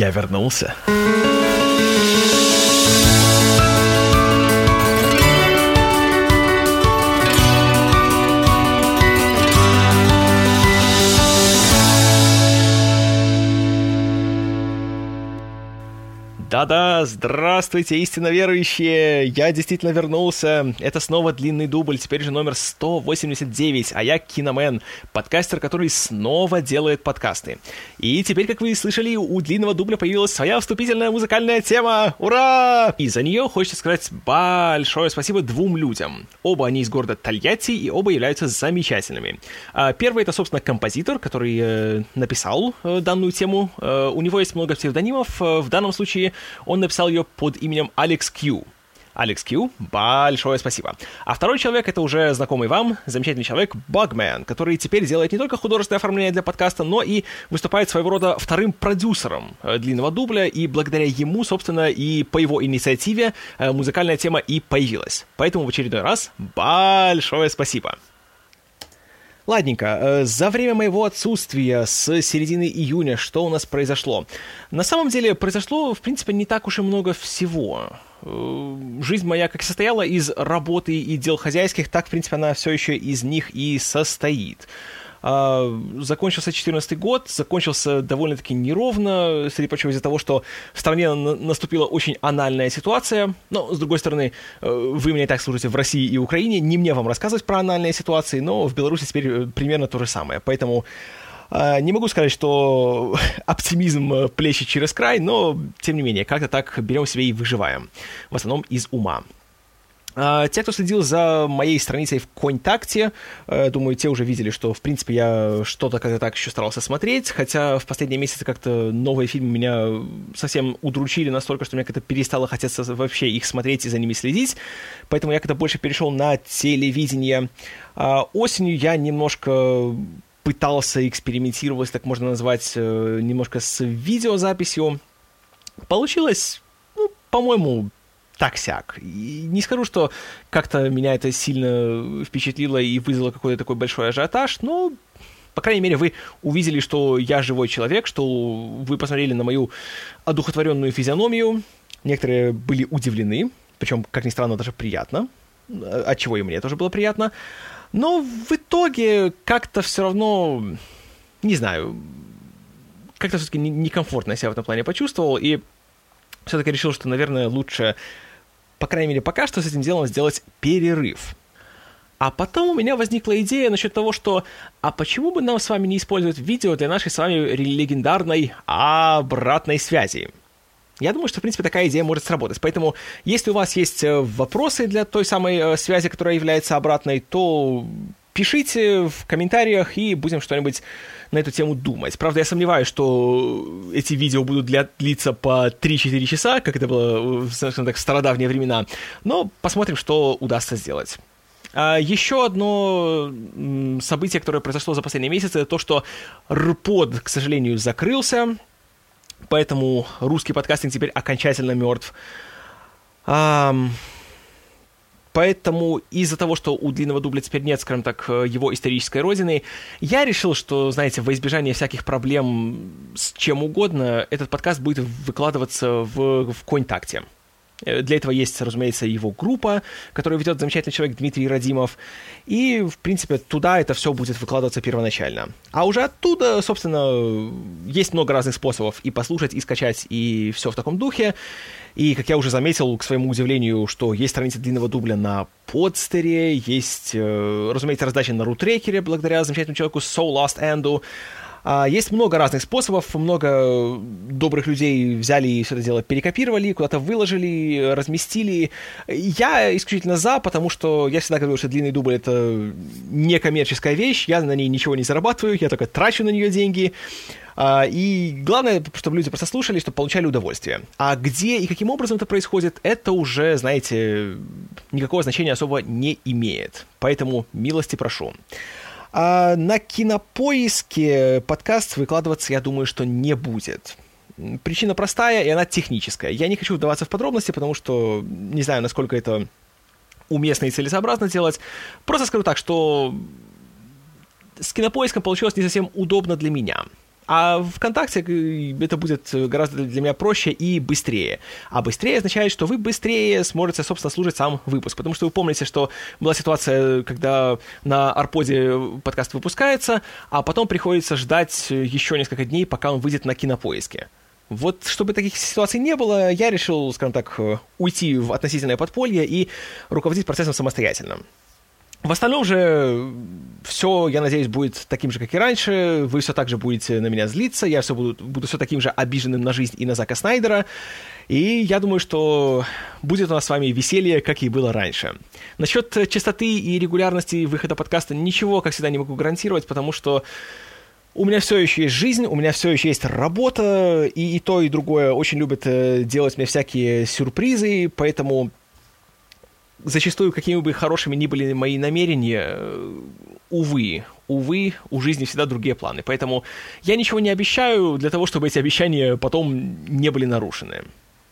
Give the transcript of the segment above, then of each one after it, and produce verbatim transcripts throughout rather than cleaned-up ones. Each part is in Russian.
Я вернулся. Да-да, здравствуйте, истинно верующие! Я действительно вернулся. Это снова длинный дубль, теперь же номер сто восемьдесят девять, а я Киномен, подкастер, который снова делает подкасты. И теперь, как вы слышали, у длинного дубля появилась своя вступительная музыкальная тема. Ура! И за нее хочется сказать большое спасибо двум людям. Оба они из города Тольятти, и оба являются замечательными. Первый — это, собственно, композитор, который написал данную тему. У него есть много псевдонимов, в данном случае... Он написал ее под именем Алекс Q. Алекс Q, большое спасибо. А второй человек — это уже знакомый вам, замечательный человек Багмен, который теперь делает не только художественное оформление для подкаста, но и выступает своего рода вторым продюсером длинного дубля, и благодаря ему, собственно, и по его инициативе музыкальная тема и появилась. Поэтому в очередной раз большое спасибо. Ладненько, за время моего отсутствия с середины июня что у нас произошло? На самом деле произошло, в принципе, не так уж и много всего. Жизнь моя как состояла из работы и дел хозяйских, так, в принципе, она все еще из них и состоит. Закончился две тысячи четырнадцатый год, закончился довольно-таки неровно, среди прочего из-за того, что в стране наступила очень анальная ситуация. Но, с другой стороны, вы меня и так служите в России и Украине, не мне вам рассказывать про анальные ситуации, но в Беларуси теперь примерно то же самое. Поэтому не могу сказать, что оптимизм плещет через край, но, тем не менее, как-то так берем себе и выживаем, в основном из ума. Те, кто следил за моей страницей ВКонтакте, думаю, те уже видели, что, в принципе, я что-то как-то так еще старался смотреть, хотя в последние месяцы как-то новые фильмы меня совсем удручили настолько, что мне как-то перестало хотеться вообще их смотреть и за ними следить, поэтому я как-то больше перешел на телевидение. Осенью я немножко пытался экспериментировать, если так можно назвать, немножко с видеозаписью. Получилось, ну, по-моему, так-сяк. И не скажу, что как-то меня это сильно впечатлило и вызвало какой-то такой большой ажиотаж, но, по крайней мере, вы увидели, что я живой человек, что вы посмотрели на мою одухотворенную физиономию. Некоторые были удивлены, причем, как ни странно, даже приятно, отчего и мне тоже было приятно. Но в итоге как-то все равно, не знаю, как-то все-таки некомфортно я себя в этом плане почувствовал, и все-таки решил, что, наверное, лучше, по крайней мере, пока что с этим делом сделать перерыв. А потом у меня возникла идея насчет того, что а почему бы нам с вами не использовать видео для нашей с вами легендарной обратной связи? Я думаю, что, в принципе, такая идея может сработать. Поэтому, если у вас есть вопросы для той самой связи, которая является обратной, то пишите в комментариях, и будем что-нибудь на эту тему думать. Правда, я сомневаюсь, что эти видео будут длиться по три-четыре часа, как это было в, так, в стародавние времена, но посмотрим, что удастся сделать. А еще одно событие, которое произошло за последние месяцы, это то, что эр пэ о дэ, к сожалению, закрылся, поэтому русский подкастинг теперь окончательно мертв. А... Поэтому из-за того, что у длинного дубля теперь нет, скажем так, его исторической родины, я решил, что, знаете, во избежание всяких проблем с чем угодно, этот подкаст будет выкладываться в ВКонтакте. Для этого есть, разумеется, его группа, которую ведет замечательный человек Дмитрий Радимов. И, в принципе, туда это все будет выкладываться первоначально. А уже оттуда, собственно, есть много разных способов и послушать, и скачать, и все в таком духе. И, как я уже заметил, к своему удивлению, что есть страница длинного дубля на подстере, есть, разумеется, раздача на рутрекере благодаря замечательному человеку Soul Last End. Есть много разных способов, много добрых людей взяли и все это дело перекопировали, куда-то выложили, разместили. Я исключительно за, потому что я всегда говорю, что длинный дубль — это некоммерческая вещь, я на ней ничего не зарабатываю, я только трачу на нее деньги. И главное, чтобы люди просто слушали, чтобы получали удовольствие. А где и каким образом это происходит, это уже, знаете, никакого значения особо не имеет. Поэтому милости прошу. А на Кинопоиске подкаст выкладываться, я думаю, что не будет. Причина простая, и она техническая. Я не хочу вдаваться в подробности, потому что не знаю, насколько это уместно и целесообразно делать. Просто скажу так, что с Кинопоиском получилось не совсем удобно для меня. А ВКонтакте это будет гораздо для меня проще и быстрее. А быстрее означает, что вы быстрее сможете, собственно, слушать сам выпуск. Потому что вы помните, что была ситуация, когда на эр пэ о д подкаст выпускается, а потом приходится ждать еще несколько дней, пока он выйдет на Кинопоиске. Вот, чтобы таких ситуаций не было, я решил, скажем так, уйти в относительное подполье и руководить процессом самостоятельно. В остальном же все, я надеюсь, будет таким же, как и раньше. Вы все так же будете на меня злиться. Я все буду, буду все таким же обиженным на жизнь и на Зака Снайдера. И я думаю, что будет у нас с вами веселье, как и было раньше. Насчет частоты и регулярности выхода подкаста ничего, как всегда, не могу гарантировать, потому что у меня все еще есть жизнь, у меня все еще есть работа. И, и то, и другое очень любят делать мне всякие сюрпризы, поэтому... Зачастую, какими бы хорошими ни были мои намерения, увы, увы, у жизни всегда другие планы. Поэтому я ничего не обещаю для того, чтобы эти обещания потом не были нарушены.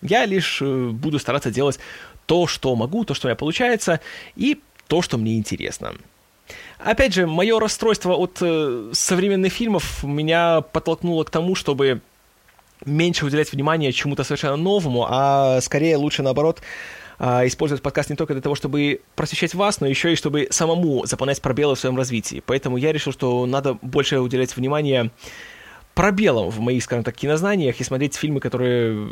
Я лишь буду стараться делать то, что могу, то, что у меня получается, и то, что мне интересно. Опять же, мое расстройство от современных фильмов меня подтолкнуло к тому, чтобы меньше уделять внимания чему-то совершенно новому, а скорее лучше наоборот... использовать подкаст не только для того, чтобы просвещать вас, но еще и чтобы самому заполнять пробелы в своем развитии. Поэтому я решил, что надо больше уделять внимание пробелам в моих, скажем так, кинознаниях и смотреть фильмы, которые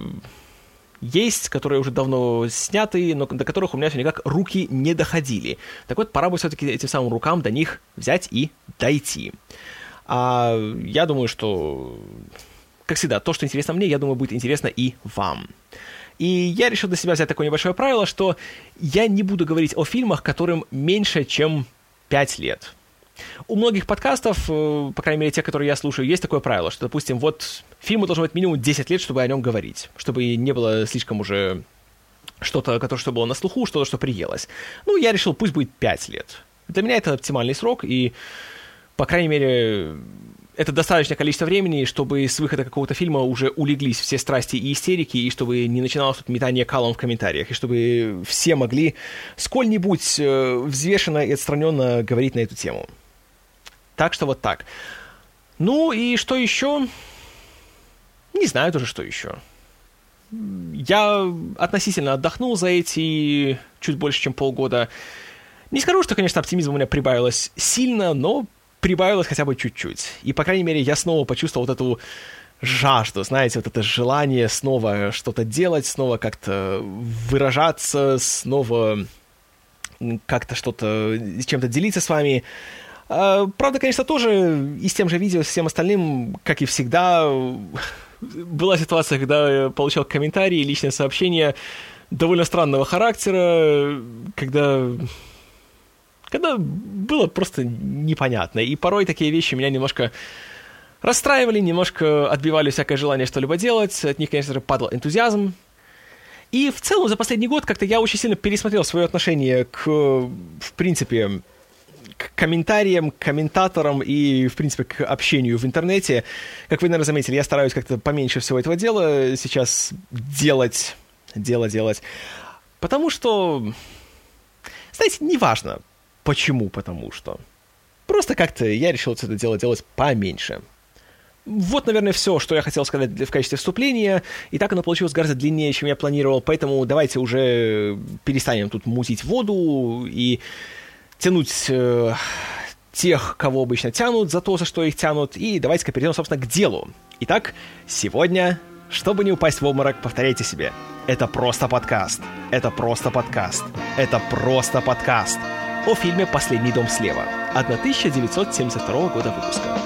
есть, которые уже давно сняты, но до которых у меня все никак руки не доходили. Так вот, пора бы все-таки этим самым рукам до них взять и дойти. А я думаю, что, как всегда, то, что интересно мне, я думаю, будет интересно и вам. И я решил для себя взять такое небольшое правило, что я не буду говорить о фильмах, которым меньше, чем пять лет. У многих подкастов, по крайней мере, тех, которые я слушаю, есть такое правило, что, допустим, вот фильму должно быть минимум десять лет, чтобы о нем говорить, чтобы не было слишком уже что-то, что было на слуху, что-то, что приелось. Ну, я решил, пусть будет пять лет. Для меня это оптимальный срок, и, по крайней мере... Это достаточное количество времени, чтобы с выхода какого-то фильма уже улеглись все страсти и истерики, и чтобы не начиналось тут метание калом в комментариях, и чтобы все могли сколь-нибудь взвешенно и отстраненно говорить на эту тему. Так что вот так. Ну и что еще? Не знаю тоже, что еще. Я относительно отдохнул за эти чуть больше, чем полгода. Не скажу, что, конечно, оптимизм у меня прибавилось сильно, но... прибавилось хотя бы чуть-чуть. И, по крайней мере, я снова почувствовал вот эту жажду, знаете, вот это желание снова что-то делать, снова как-то выражаться, снова как-то что-то, чем-то делиться с вами. Правда, конечно, тоже и с тем же видео, с всем остальным, как и всегда, была ситуация, когда я получал комментарии, личные сообщения довольно странного характера, когда... Когда было просто непонятно. И порой такие вещи меня немножко расстраивали, немножко отбивали всякое желание что-либо делать. От них, конечно же, падал энтузиазм. И в целом за последний год как-то я очень сильно пересмотрел свое отношение к, в принципе, к комментариям, к комментаторам и, в принципе, к общению в интернете. Как вы, наверное, заметили, я стараюсь как-то поменьше всего этого дела сейчас делать, дело делать. Потому что, знаете, неважно. Почему? Потому что. Просто как-то я решил это дело делать поменьше. Вот, наверное, все, что я хотел сказать в качестве вступления. И так оно получилось гораздо длиннее, чем я планировал. Поэтому давайте уже перестанем тут мутить воду и тянуть э, тех, кого обычно тянут, за то, за что их тянут. И давайте-ка перейдем, собственно, к делу. Итак, сегодня, чтобы не упасть в обморок, повторяйте себе. Это просто подкаст. Это просто подкаст. Это просто подкаст. О фильме «Последний дом слева» тысяча девятьсот семьдесят второго года выпуска.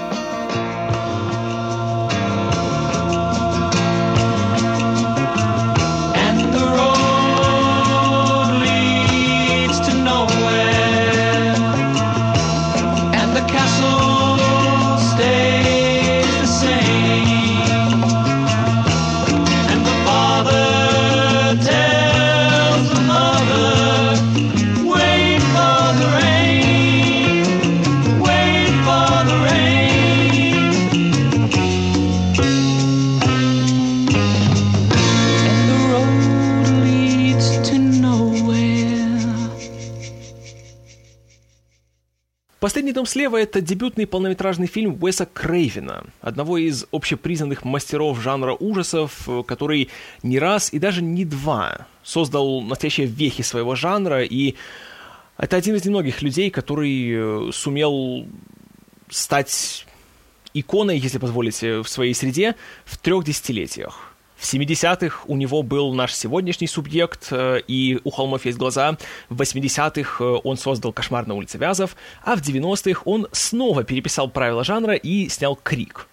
Rain. «Последний дом слева» — это дебютный полнометражный фильм Уэса Крейвена, одного из общепризнанных мастеров жанра ужасов, который не раз и даже не два создал настоящие вехи своего жанра, и это один из немногих людей, который сумел стать иконой, если позволите, в своей среде в трех десятилетиях. В семидесятых у него был наш сегодняшний субъект, и «У холмов есть глаза». В восьмидесятых он создал «Кошмар на улице Вязов», а в девяностых он снова переписал правила жанра и снял «Крик».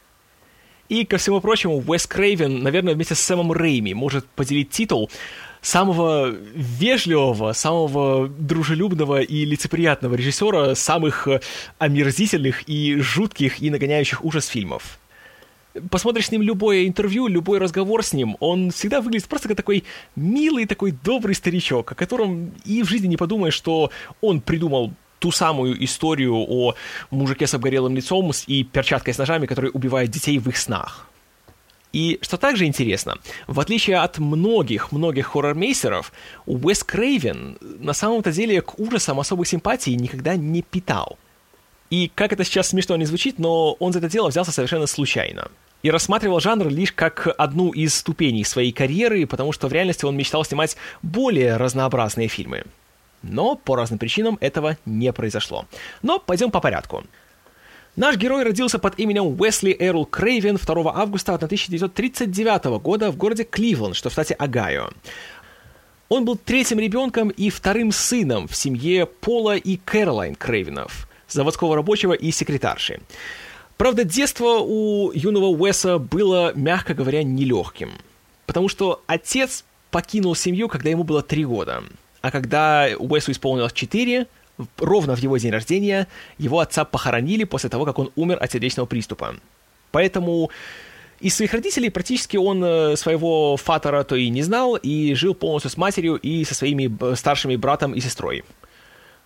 И, ко всему прочему, Уэс Крейвен, наверное, вместе с Сэмом Рэйми может поделить титул самого вежливого, самого дружелюбного и лицеприятного режиссера самых омерзительных и жутких и нагоняющих ужас фильмов. Посмотришь с ним любое интервью, любой разговор с ним, он всегда выглядит просто как такой милый, такой добрый старичок, о котором и в жизни не подумаешь, что он придумал ту самую историю о мужике с обгорелым лицом и перчаткой с ножами, который убивает детей в их снах. И что также интересно, в отличие от многих-многих хоррормейстеров, Уэс Крейвен на самом-то деле к ужасам особой симпатии никогда не питал. И как это сейчас смешно не звучит, но он за это дело взялся совершенно случайно. И рассматривал жанр лишь как одну из ступеней своей карьеры, потому что в реальности он мечтал снимать более разнообразные фильмы. Но по разным причинам этого не произошло. Но пойдем по порядку. Наш герой родился под именем Уэсли Эрл Крейвен второго августа тысяча девятьсот тридцать девятого года в городе Кливленд, что в штате Огайо. Он был третьим ребенком и вторым сыном в семье Пола и Кэролайн Крейвенов, заводского рабочего и секретарши. Правда, детство у юного Уэса было, мягко говоря, нелегким, потому что отец покинул семью, когда ему было три года, а когда Уэсу исполнилось четыре, ровно в его день рождения, его отца похоронили после того, как он умер от сердечного приступа. Поэтому из своих родителей практически он своего фатера то и не знал, и жил полностью с матерью и со своими старшими братом и сестрой.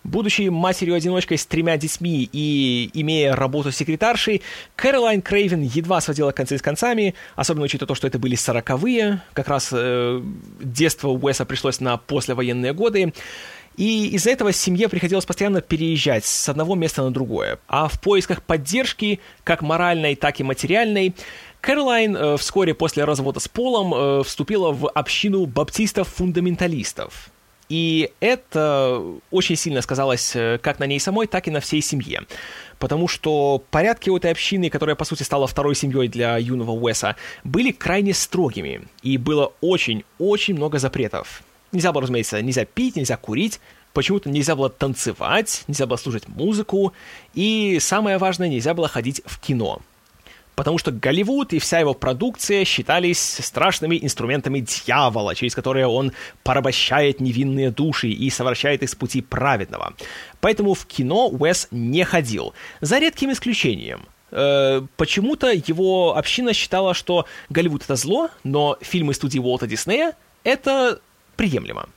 Будучи матерью-одиночкой с тремя детьми и имея работу секретаршей, Кэролайн Крейвен едва сводила концы с концами, особенно учитывая то, что это были сороковые, как раз э, детство Уэса пришлось на послевоенные годы, и из-за этого семье приходилось постоянно переезжать с одного места на другое. А в поисках поддержки, как моральной, так и материальной, Кэролайн э, вскоре после развода с Полом э, вступила в общину баптистов-фундаменталистов. И это очень сильно сказалось как на ней самой, так и на всей семье. Потому что порядки у этой общины, которая, по сути, стала второй семьей для юного Уэса, были крайне строгими. И было очень-очень много запретов. Нельзя было, разумеется, нельзя пить, нельзя курить, почему-то нельзя было танцевать, нельзя было слушать музыку. И самое важное, нельзя было ходить в кино. Потому что Голливуд и вся его продукция считались страшными инструментами дьявола, через которые он порабощает невинные души и совращает их с пути праведного. Поэтому в кино Уэс не ходил, за редким исключением. Э, почему-то его община считала, что Голливуд — это зло, но фильмы студии Уолта Диснея — это приемлемо.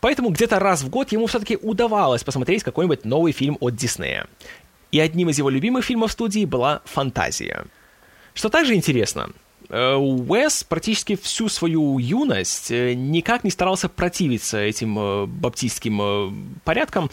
Поэтому где-то раз в год ему все-таки удавалось посмотреть какой-нибудь новый фильм от Диснея. И одним из его любимых фильмов студии была «Фантазия». Что также интересно, Уэс практически всю свою юность никак не старался противиться этим баптистским порядкам,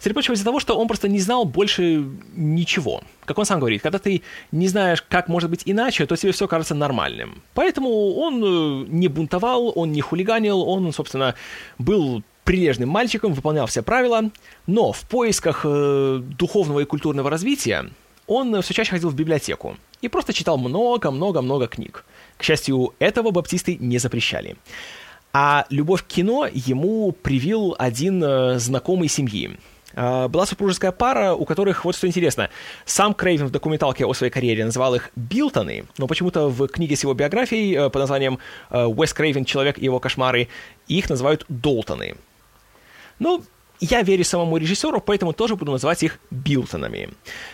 среди прочего из-за того, что он просто не знал больше ничего. Как он сам говорит, когда ты не знаешь, как может быть иначе, то тебе все кажется нормальным. Поэтому он не бунтовал, он не хулиганил, он, собственно, был прилежным мальчиком, выполнял все правила, но в поисках э, духовного и культурного развития он все чаще ходил в библиотеку и просто читал много-много-много книг. К счастью, этого баптисты не запрещали. А любовь к кино ему привил один э, знакомый семьи. Э, была супружеская пара, у которых, вот что интересно, сам Крейвен в документалке о своей карьере называл их «Билтоны», но почему-то в книге с его биографией э, под названием э, «Уэс Крейвен. Человек и его кошмары» их называют «Долтоны». Ну, я верю самому режиссеру, поэтому тоже буду называть их Билтонами.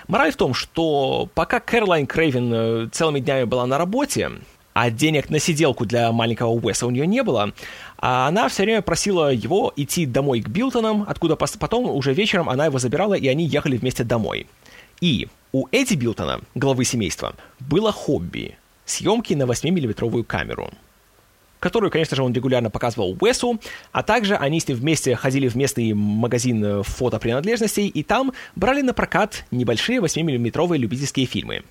Мораль в том, что пока Кэролайн Крейвен целыми днями была на работе, а денег на сиделку для маленького Уэса у нее не было, она все время просила его идти домой к Билтонам, откуда потом уже вечером она его забирала, и они ехали вместе домой. И у Эдди Билтона, главы семейства, было хобби — съемки на восьмимиллиметровую камеру. которую, конечно же, он регулярно показывал Уэсу, а также они с ним вместе ходили в местный магазин фотопринадлежностей и там брали на прокат небольшие восьмимиллиметровые любительские фильмы.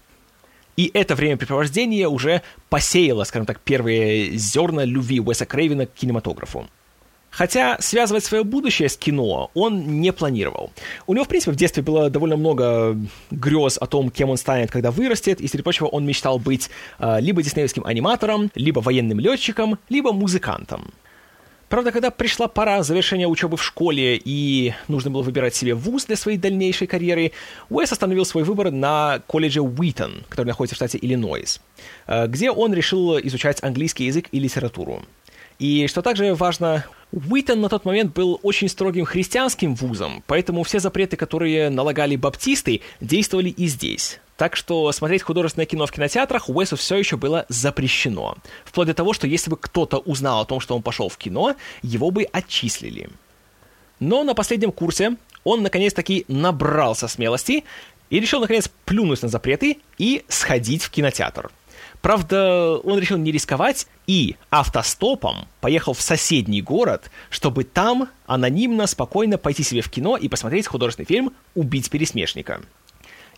И это времяпрепровождение уже посеяло, скажем так, первые зерна любви Уэса Крейвена к кинематографу. Хотя связывать свое будущее с кино он не планировал. У него, в принципе, в детстве было довольно много грез о том, кем он станет, когда вырастет, и, среди прочего, он мечтал быть э, либо диснеевским аниматором, либо военным летчиком, либо музыкантом. Правда, когда пришла пора завершения учебы в школе и нужно было выбирать себе вуз для своей дальнейшей карьеры, Уэс остановил свой выбор на колледже Уитон, который находится в штате Иллинойс, где он решил изучать английский язык и литературу. И, что также важно, Уитон на тот момент был очень строгим христианским вузом, поэтому все запреты, которые налагали баптисты, действовали и здесь. Так что смотреть художественное кино в кинотеатрах Уэсу все еще было запрещено. Вплоть до того, что если бы кто-то узнал о том, что он пошел в кино, его бы отчислили. Но на последнем курсе он наконец-таки набрался смелости и решил наконец плюнуть на запреты и сходить в кинотеатр. Правда, он решил не рисковать и автостопом поехал в соседний город, чтобы там анонимно, спокойно пойти себе в кино и посмотреть художественный фильм «Убить пересмешника».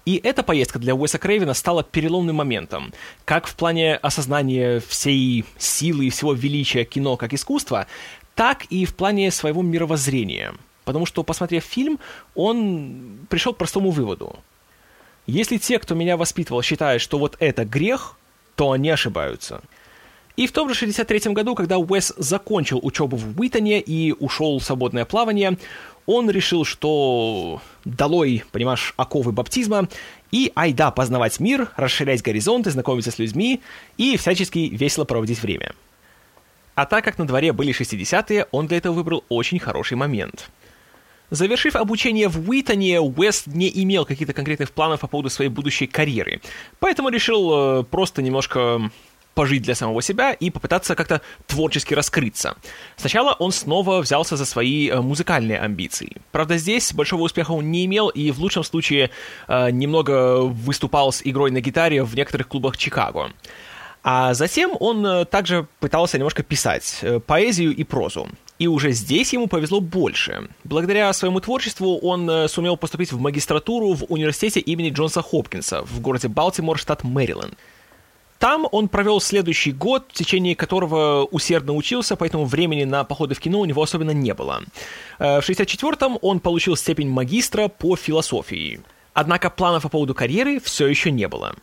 И эта поездка для Уэса Крейвена стала переломным моментом, как в плане осознания всей силы и всего величия кино как искусства, так и в плане своего мировоззрения. Потому что, посмотрев фильм, он пришел к простому выводу. Если те, кто меня воспитывал, считают, что вот это грех, то они ошибаются. И в том же шестьдесят третьем году, когда Уэс закончил учебу в Уитоне и ушел в свободное плавание, он решил, что долой, понимаешь, оковы баптизма, и айда познавать мир, расширять горизонты, знакомиться с людьми и всячески весело проводить время. А так как на дворе были шестидесятые, он для этого выбрал очень хороший момент. Завершив обучение в Уитоне, Уэс не имел каких-то конкретных планов по поводу своей будущей карьеры, поэтому решил просто немножко пожить для самого себя и попытаться как-то творчески раскрыться. Сначала он снова взялся за свои музыкальные амбиции. Правда, здесь большого успеха он не имел и в лучшем случае э, немного выступал с игрой на гитаре в некоторых клубах Чикаго. А затем он также пытался немножко писать поэзию и прозу. И уже здесь ему повезло больше. Благодаря своему творчеству он сумел поступить в магистратуру в университете имени Джонса Хопкинса в городе Балтимор, штат Мэриленд. Там он провел следующий год, в течение которого усердно учился, поэтому времени на походы в кино у него особенно не было. В шестьдесят четвёртом он получил степень магистра по философии. Однако планов по поводу карьеры все еще не было.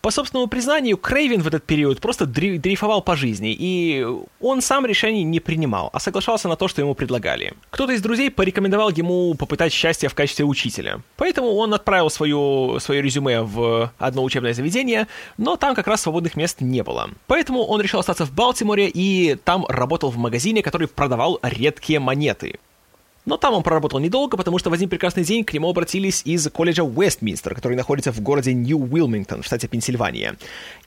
По собственному признанию, Крейвен в этот период просто дрейфовал по жизни, и он сам решений не принимал, а соглашался на то, что ему предлагали. Кто-то из друзей порекомендовал ему попытать счастье в качестве учителя, поэтому он отправил свое, свое резюме в одно учебное заведение, но там как раз свободных мест не было. Поэтому он решил остаться в Балтиморе и там работал в магазине, который продавал редкие монеты. Но там он проработал недолго, потому что в один прекрасный день к нему обратились из колледжа Уэстминстер, который находится в городе Нью-Уилмингтон, в штате Пенсильвания.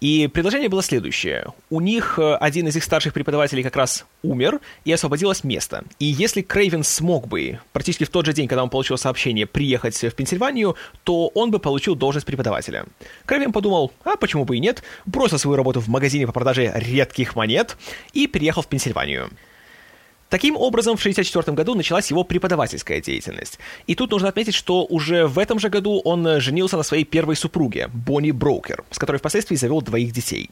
И предложение было следующее. У них один из их старших преподавателей как раз умер, и освободилось место. И если Крейвен смог бы практически в тот же день, когда он получил сообщение, приехать в Пенсильванию, то он бы получил должность преподавателя. Крейвен подумал, а почему бы и нет, бросил свою работу в магазине по продаже редких монет и переехал в Пенсильванию. Таким образом, в шестьдесят четвёртом году началась его преподавательская деятельность. И тут нужно отметить, что уже в этом же году он женился на своей первой супруге, Бонни Брокер, с которой впоследствии завел двоих детей.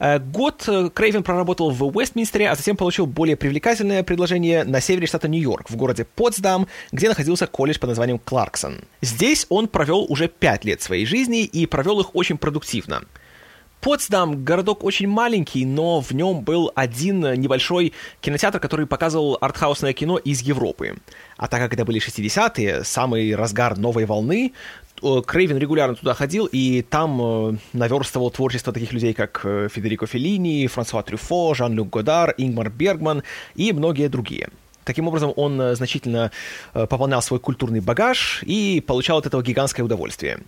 Год Крейвен проработал в Уэстминстере, а затем получил более привлекательное предложение на севере штата Нью-Йорк, в городе Потсдам, где находился колледж под названием Кларксон. Здесь он провел уже пять лет своей жизни и провел их очень продуктивно. Потсдам — городок очень маленький, но в нем был один небольшой кинотеатр, который показывал артхаусное кино из Европы. А так как это были шестидесятые, самый разгар новой волны, Крейвен регулярно туда ходил и там наверстывал творчество таких людей, как Федерико Феллини, Франсуа Трюфо, Жан-Люк Годар, Ингмар Бергман и многие другие. Таким образом, он значительно пополнял свой культурный багаж и получал от этого гигантское удовольствие.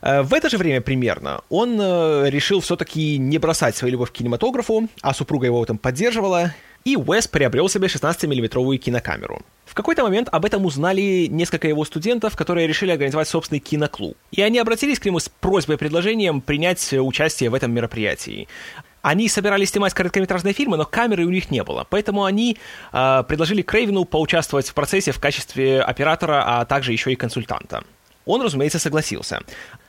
В это же время примерно он решил все-таки не бросать свою любовь к кинематографу, а супруга его в этом поддерживала, и Уэс приобрел себе шестнадцатимиллиметровую кинокамеру. В какой-то момент об этом узнали несколько его студентов, которые решили организовать собственный киноклуб. И они обратились к нему с просьбой и предложением принять участие в этом мероприятии. Они собирались снимать короткометражные фильмы, но камеры у них не было, поэтому они э, предложили Крейвену поучаствовать в процессе в качестве оператора, а также еще и консультанта. Он, разумеется, согласился.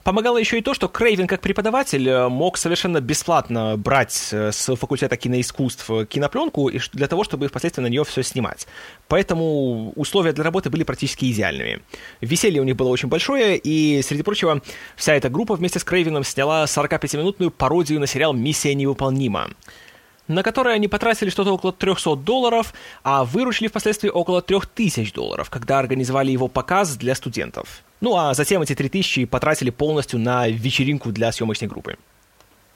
Помогало еще и то, что Крейвен, как преподаватель, мог совершенно бесплатно брать с факультета киноискусств кинопленку для того, чтобы впоследствии на нее все снимать. Поэтому условия для работы были практически идеальными. Веселье у них было очень большое, и, среди прочего, вся эта группа вместе с Крейвеном сняла сорокапятиминутную пародию на сериал «Миссия невыполнима», на которые они потратили что-то около триста долларов, а выручили впоследствии около три тысячи долларов, когда организовали его показ для студентов. Ну а затем эти три тысячи потратили полностью на вечеринку для съемочной группы.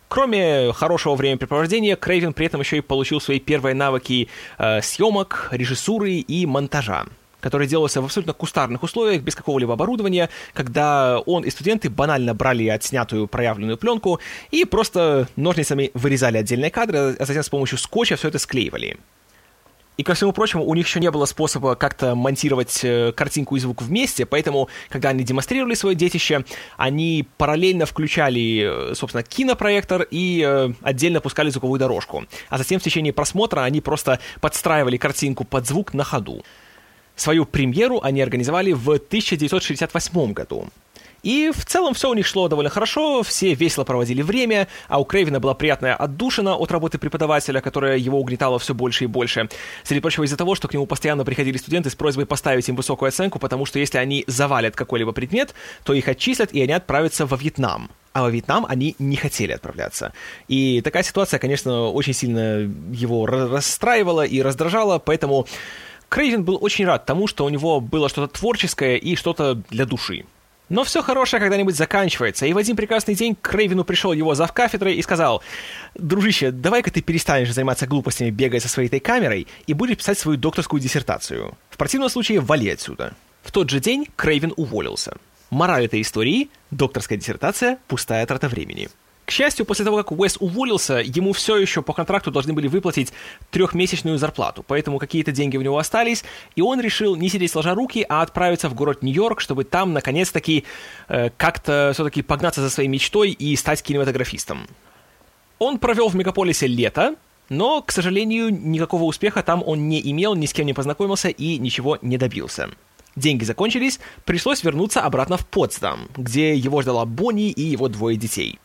Кроме хорошего времяпрепровождения, Крейвен при этом еще и получил свои первые навыки э, съемок, режиссуры и монтажа, который делался в абсолютно кустарных условиях, без какого-либо оборудования, когда он и студенты банально брали отснятую проявленную пленку и просто ножницами вырезали отдельные кадры, а затем с помощью скотча все это склеивали. И, ко всему прочему, у них еще не было способа как-то монтировать картинку и звук вместе, поэтому, когда они демонстрировали свое детище, они параллельно включали, собственно, кинопроектор и отдельно пускали звуковую дорожку. А затем в течение просмотра они просто подстраивали картинку под звук на ходу. Свою премьеру они организовали в тысяча девятьсот шестьдесят восьмом году. И в целом все у них шло довольно хорошо, все весело проводили время, а у Крейвена была приятная отдушина от работы преподавателя, которая его угнетала все больше и больше. Среди прочего из-за того, что к нему постоянно приходили студенты с просьбой поставить им высокую оценку, потому что если они завалят какой-либо предмет, то их отчислят и они отправятся во Вьетнам. А во Вьетнам они не хотели отправляться. И такая ситуация, конечно, очень сильно его расстраивала и раздражала, поэтому Крейвен был очень рад тому, что у него было что-то творческое и что-то для души. Но все хорошее когда-нибудь заканчивается, и в один прекрасный день к Крейвену пришел его завкафедрой и сказал: «Дружище, давай-ка ты перестанешь заниматься глупостями, бегая со своей этой камерой, и будешь писать свою докторскую диссертацию. В противном случае вали отсюда». В тот же день Крейвен уволился. Мораль этой истории – докторская диссертация – пустая трата времени. К счастью, после того, как Уэс уволился, ему все еще по контракту должны были выплатить трехмесячную зарплату, поэтому какие-то деньги у него остались, и он решил не сидеть сложа руки, а отправиться в город Нью-Йорк, чтобы там, наконец-таки, э, как-то все-таки погнаться за своей мечтой и стать кинематографистом. Он провел в мегаполисе лето, но, к сожалению, никакого успеха там он не имел, ни с кем не познакомился и ничего не добился. Деньги закончились, пришлось вернуться обратно в Потсдам, где его ждала Бонни и его двое детей.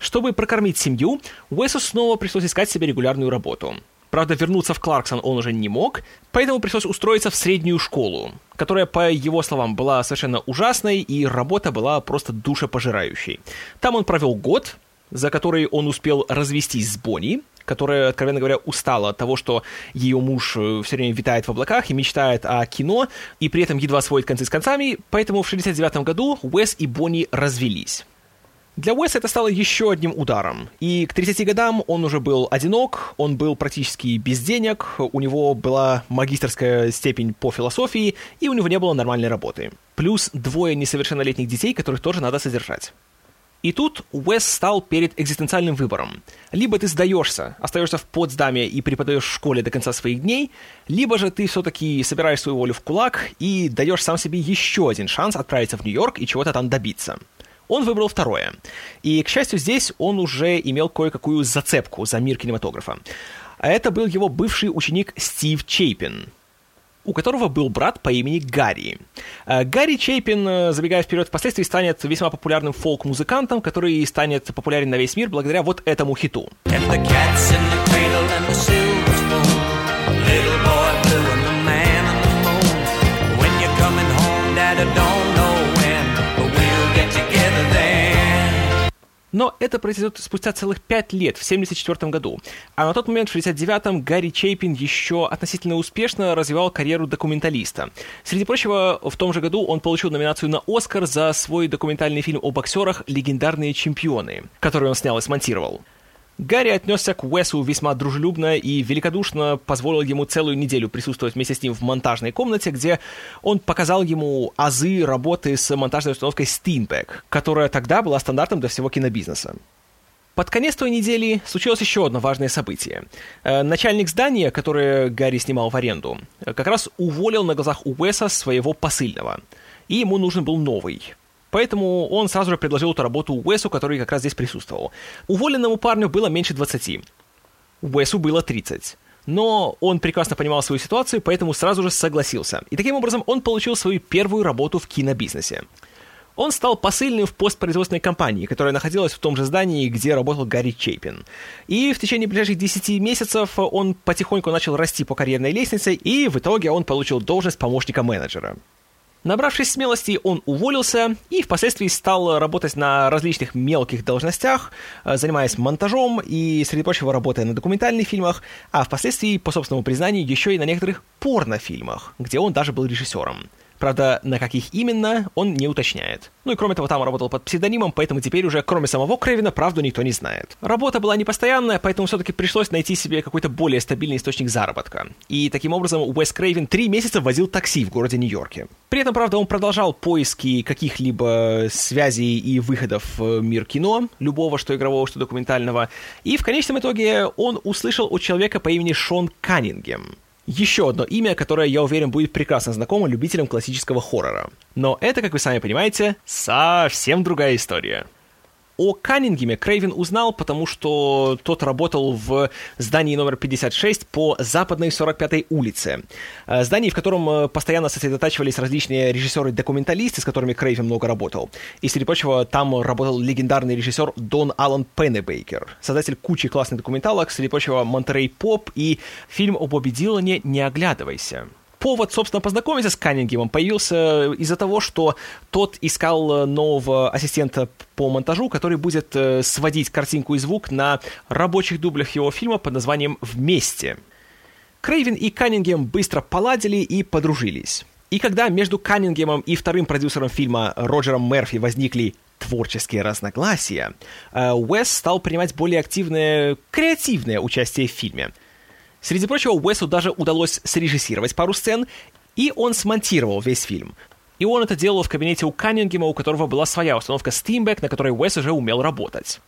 Чтобы прокормить семью, Уэсу снова пришлось искать себе регулярную работу. Правда, вернуться в Кларксон он уже не мог, поэтому пришлось устроиться в среднюю школу, которая, по его словам, была совершенно ужасной, и работа была просто душепожирающей. Там он провел год, за который он успел развестись с Бонни, которая, откровенно говоря, устала от того, что ее муж все время витает в облаках и мечтает о кино, и при этом едва сводит концы с концами, поэтому в шестьдесят девятом году Уэс и Бонни развелись. Для Уэса это стало еще одним ударом, и к тридцати годам он уже был одинок, он был практически без денег, у него была магистерская степень по философии, и у него не было нормальной работы. Плюс двое несовершеннолетних детей, которых тоже надо содержать. И тут Уэс стал перед экзистенциальным выбором. Либо ты сдаешься, остаешься в Потсдаме и преподаешь в школе до конца своих дней, либо же ты все-таки собираешь свою волю в кулак и даешь сам себе еще один шанс отправиться в Нью-Йорк и чего-то там добиться. Он выбрал второе. И, к счастью, здесь он уже имел кое-какую зацепку за мир кинематографа. А это был его бывший ученик Стив Чапин, у которого был брат по имени Гарри. Гарри Чапин, забегая вперед, впоследствии станет весьма популярным фолк-музыкантом, который станет популярен на весь мир благодаря вот этому хиту. Но это произойдет спустя целых пять лет, в семьдесят четвёртом году. А на тот момент, в шестьдесят девятом, Гарри Чапин еще относительно успешно развивал карьеру документалиста. Среди прочего, в том же году он получил номинацию на «Оскар» за свой документальный фильм о боксерах «Легендарные чемпионы», который он снял и смонтировал. Гарри отнесся к Уэсу весьма дружелюбно и великодушно позволил ему целую неделю присутствовать вместе с ним в монтажной комнате, где он показал ему азы работы с монтажной установкой «Стинбек», которая тогда была стандартом для всего кинобизнеса. Под конец той недели случилось еще одно важное событие. Начальник здания, которое Гарри снимал в аренду, как раз уволил на глазах у Уэса своего посыльного, и ему нужен был новый. Поэтому он сразу же предложил эту работу Уэсу, который как раз здесь присутствовал. Уволенному парню было меньше двадцати. Уэсу было тридцать. Но он прекрасно понимал свою ситуацию, поэтому сразу же согласился. И таким образом он получил свою первую работу в кинобизнесе. Он стал посыльным в постпроизводственной компании, которая находилась в том же здании, где работал Гарри Чапин. И в течение ближайших десяти месяцев он потихоньку начал расти по карьерной лестнице, и в итоге он получил должность помощника менеджера. Набравшись смелости, он уволился и впоследствии стал работать на различных мелких должностях, занимаясь монтажом и, среди прочего, работая на документальных фильмах, а впоследствии, по собственному признанию, еще и на некоторых порнофильмах, где он даже был режиссером. Правда, на каких именно, он не уточняет. Ну и кроме того, там работал под псевдонимом, поэтому теперь уже, кроме самого Крейвена, правду никто не знает. Работа была непостоянная, поэтому все-таки пришлось найти себе какой-то более стабильный источник заработка. И таким образом Уэс Крейвен три месяца возил такси в городе Нью-Йорке. При этом, правда, он продолжал поиски каких-либо связей и выходов в мир кино, любого, что игрового, что документального. И в конечном итоге он услышал от человека по имени Шон Каннингем. Еще одно имя, которое, я уверен, будет прекрасно знакомо любителям классического хоррора. Но это, как вы сами понимаете, совсем другая история. О Каннингеме Крейвен узнал, потому что тот работал в здании номер пятьдесят шесть по западной сорок пятой улице. Здании, в котором постоянно сосредотачивались различные режиссеры-документалисты, с которыми Крейвен много работал. И, среди прочего, там работал легендарный режиссер Дон Аллен Пеннебейкер, создатель кучи классных документалок, среди прочего, Монтерей Поп и фильм о Бобби Дилане «Не оглядывайся». Повод, собственно, познакомиться с Каннингемом появился из-за того, что тот искал нового ассистента по монтажу, который будет сводить картинку и звук на рабочих дублях его фильма под названием «Вместе». Крейвен и Каннингем быстро поладили и подружились. И когда между Каннингемом и вторым продюсером фильма Роджером Мерфи возникли творческие разногласия, Уэс стал принимать более активное, креативное участие в фильме. Среди прочего, Уэсу даже удалось срежиссировать пару сцен, и он смонтировал весь фильм. И он это делал в кабинете у Каннингема, у которого была своя установка Steamback, на которой Уэс уже умел работать.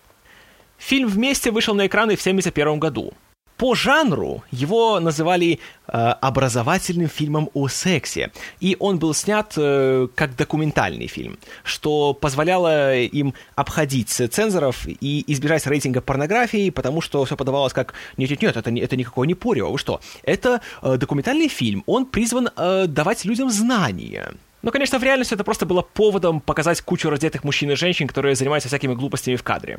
Фильм «Вместе» вышел на экраны в семьдесят первом году. По жанру его называли э, образовательным фильмом о сексе, и он был снят э, как документальный фильм, что позволяло им обходить цензоров и избежать рейтинга порнографии, потому что все подавалось как «нет-нет-нет, это, это никакое не порево, вы что? Это э, документальный фильм, он призван э, давать людям знания». Но, конечно, в реальности это просто было поводом показать кучу раздетых мужчин и женщин, которые занимаются всякими глупостями в кадре.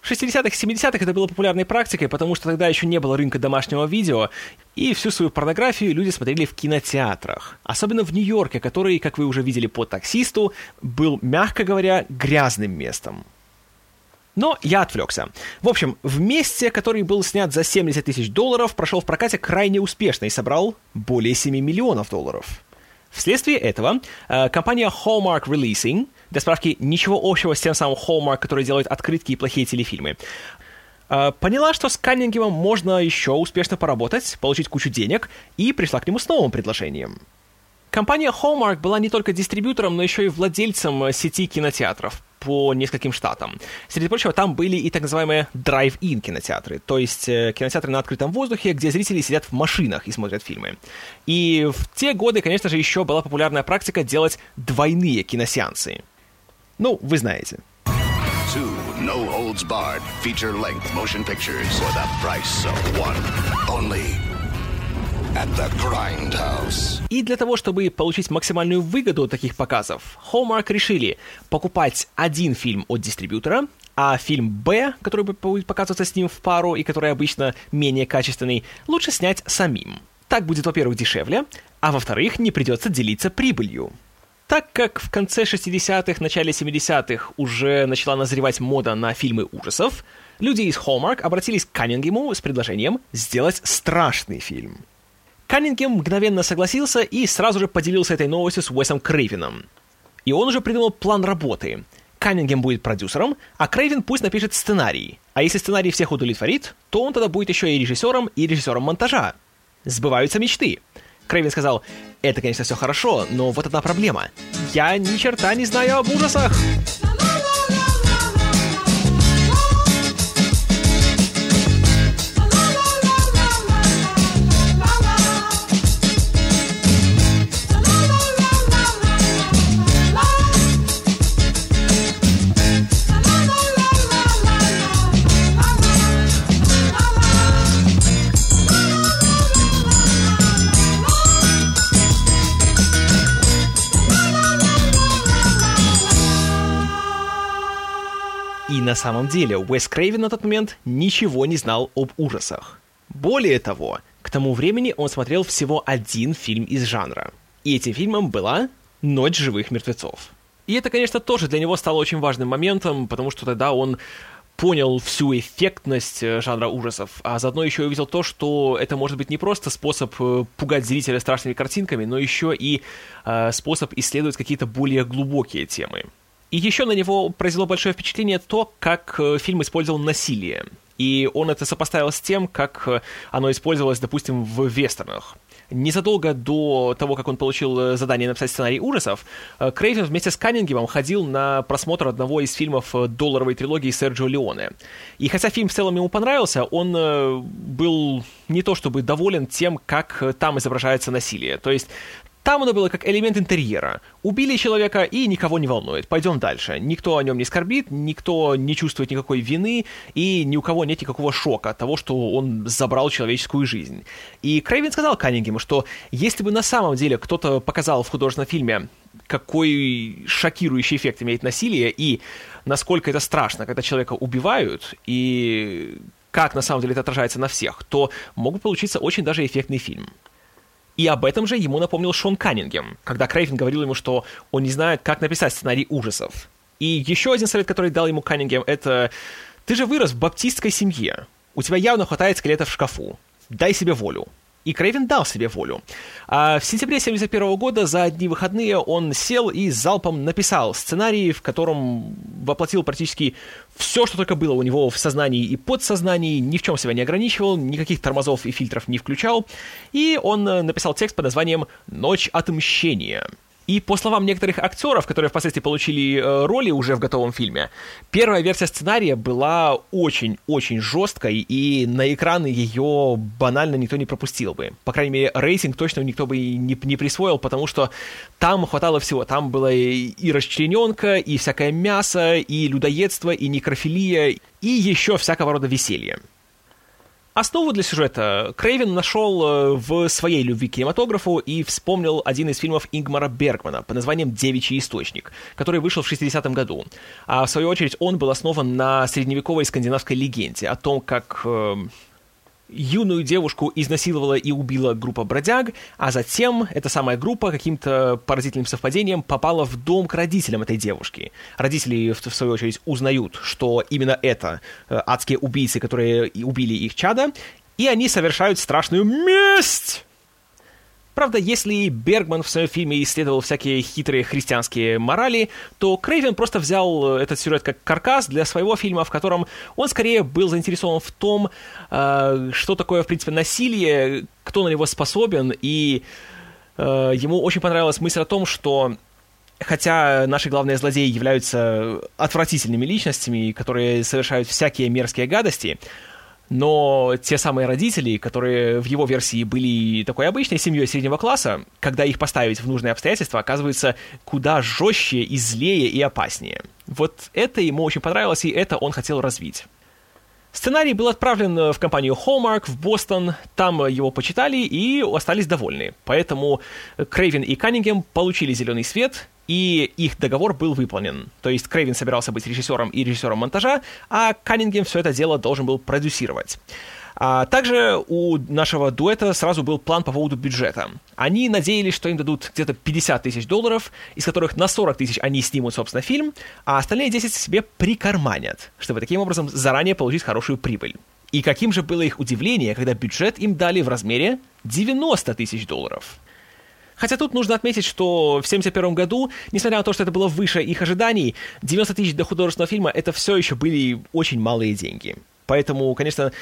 В шестидесятых и семидесятых это было популярной практикой, потому что тогда еще не было рынка домашнего видео, и всю свою порнографию люди смотрели в кинотеатрах. Особенно в Нью-Йорке, который, как вы уже видели по «Таксисту», был, мягко говоря, грязным местом. Но я отвлекся. В общем, «Вместе», который был снят за семьдесят тысяч долларов, прошел в прокате крайне успешно и собрал более семи миллионов долларов. Вследствие этого компания Hallmark Releasing, для справки, ничего общего с тем самым Hallmark, который делает открытки и плохие телефильмы, поняла, что с Каннингемом можно еще успешно поработать, получить кучу денег, и пришла к нему с новым предложением. Компания Hallmark была не только дистрибьютором, но еще и владельцем сети кинотеатров по нескольким штатам. Среди прочего, там были и так называемые drive-in кинотеатры, то есть кинотеатры на открытом воздухе, где зрители сидят в машинах и смотрят фильмы. И в те годы, конечно же, еще была популярная практика делать двойные киносеансы. Ну, вы знаете. И для того, чтобы получить максимальную выгоду от таких показов, Hallmark решили покупать один фильм от дистрибьютора, а фильм «Б», который будет показываться с ним в пару и который обычно менее качественный, лучше снять самим. Так будет, во-первых, дешевле, а во-вторых, не придется делиться прибылью. Так как в конце шестидесятых, начале семидесятых уже начала назревать мода на фильмы ужасов, люди из Hallmark обратились к Каннингему с предложением сделать страшный фильм. Каннингем мгновенно согласился и сразу же поделился этой новостью с Уэсом Крейвеном. И он уже придумал план работы. Каннингем будет продюсером, а Крейвен пусть напишет сценарий. А если сценарий всех удовлетворит, то он тогда будет еще и режиссером, и режиссером монтажа. Сбываются мечты. Крейвен сказал: «Это, конечно, все хорошо, но вот одна проблема. Я ни черта не знаю об ужасах!» И на самом деле Уэс Крейвен на тот момент ничего не знал об ужасах. Более того, к тому времени он смотрел всего один фильм из жанра. И этим фильмом была «Ночь живых мертвецов». И это, конечно, тоже для него стало очень важным моментом, потому что тогда он понял всю эффектность жанра ужасов, а заодно еще и увидел то, что это может быть не просто способ пугать зрителя страшными картинками, но еще и э, способ исследовать какие-то более глубокие темы. И еще на него произвело большое впечатление то, как фильм использовал насилие. И он это сопоставил с тем, как оно использовалось, допустим, в вестернах. Незадолго до того, как он получил задание написать сценарий ужасов, Крейвен вместе с Каннингемом ходил на просмотр одного из фильмов долларовой трилогии Серджио Леоне. И хотя фильм в целом ему понравился, он был не то чтобы доволен тем, как там изображается насилие. То есть там оно было как элемент интерьера. Убили человека, и никого не волнует. Пойдем дальше. Никто о нем не скорбит, никто не чувствует никакой вины, и ни у кого нет никакого шока от того, что он забрал человеческую жизнь. И Крейвен сказал Каннингему, что если бы на самом деле кто-то показал в художественном фильме, какой шокирующий эффект имеет насилие, и насколько это страшно, когда человека убивают, и как на самом деле это отражается на всех, то мог бы получиться очень даже эффектный фильм. И об этом же ему напомнил Шон Каннингем, когда Крейвен говорил ему, что он не знает, как написать сценарий ужасов. И еще один совет, который дал ему Каннингем, это «Ты же вырос в баптистской семье. У тебя явно хватает скелетов в шкафу. Дай себе волю». И Крейвен дал себе волю. А в сентябре тысяча девятьсот семьдесят первого года за одни выходные он сел и залпом написал сценарий, в котором воплотил практически все, что только было у него в сознании и подсознании, ни в чем себя не ограничивал, никаких тормозов и фильтров не включал. И он написал текст под названием «Ночь отмщения». И по словам некоторых актеров, которые впоследствии получили роли уже в готовом фильме, первая версия сценария была очень-очень жесткой, и на экраны ее банально никто не пропустил бы. По крайней мере, рейтинг точно никто бы и не, не присвоил, потому что там хватало всего. Там была и расчлененка, и всякое мясо, и людоедство, и некрофилия, и еще всякого рода веселье. Основу для сюжета Крейвен нашел в своей любви к кинематографу и вспомнил один из фильмов Ингмара Бергмана под названием «Девичий источник», который вышел в шестидесятом году. А в свою очередь он был основан на средневековой скандинавской легенде о том, как э, юную девушку изнасиловала и убила группа бродяг, а затем эта самая группа каким-то поразительным совпадением попала в дом к родителям этой девушки. Родители, в свою очередь, узнают, что именно это адские убийцы, которые убили их чада, и они совершают страшную месть! Правда, если Бергман в своем фильме исследовал всякие хитрые христианские морали, то Крейвен просто взял этот сюжет как каркас для своего фильма, в котором он скорее был заинтересован в том, что такое, в принципе, насилие, кто на него способен, и ему очень понравилась мысль о том, что хотя наши главные злодеи являются отвратительными личностями, которые совершают всякие мерзкие гадости, но те самые родители, которые в его версии были такой обычной семьей среднего класса, когда их поставить в нужные обстоятельства, оказываются куда жестче и злее и опаснее. Вот это ему очень понравилось, и это он хотел развить. Сценарий был отправлен в компанию Hallmark в Бостон, там его почитали и остались довольны. Поэтому Крейвен и Каннингем получили зеленый свет, и их договор был выполнен. То есть Крейвен собирался быть режиссером и режиссером монтажа, а Каннингем все это дело должен был продюсировать. А также у нашего дуэта сразу был план по поводу бюджета. Они надеялись, что им дадут где-то пятьдесят тысяч долларов, из которых на сорок тысяч они снимут, собственно, фильм, а остальные десять себе прикарманят, чтобы таким образом заранее получить хорошую прибыль. И каким же было их удивление, когда бюджет им дали в размере девяносто тысяч долларов. Хотя тут нужно отметить, что в тысяча девятьсот семьдесят первом году, несмотря на то, что это было выше их ожиданий, девяносто тысяч для художественного фильма — это все еще были очень малые деньги. Поэтому, конечно,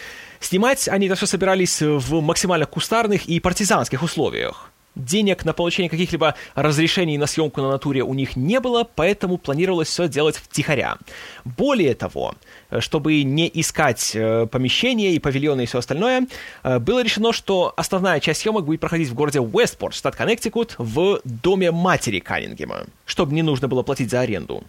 снимать они это все собирались в максимально кустарных и партизанских условиях. Денег на получение каких-либо разрешений на съемку на натуре у них не было, поэтому планировалось все делать втихаря. Более того, чтобы не искать помещения и павильоны и все остальное, было решено, что основная часть съемок будет проходить в городе Уэстпорт, штат Коннектикут, в доме матери Каннингема, чтобы не нужно было платить за аренду.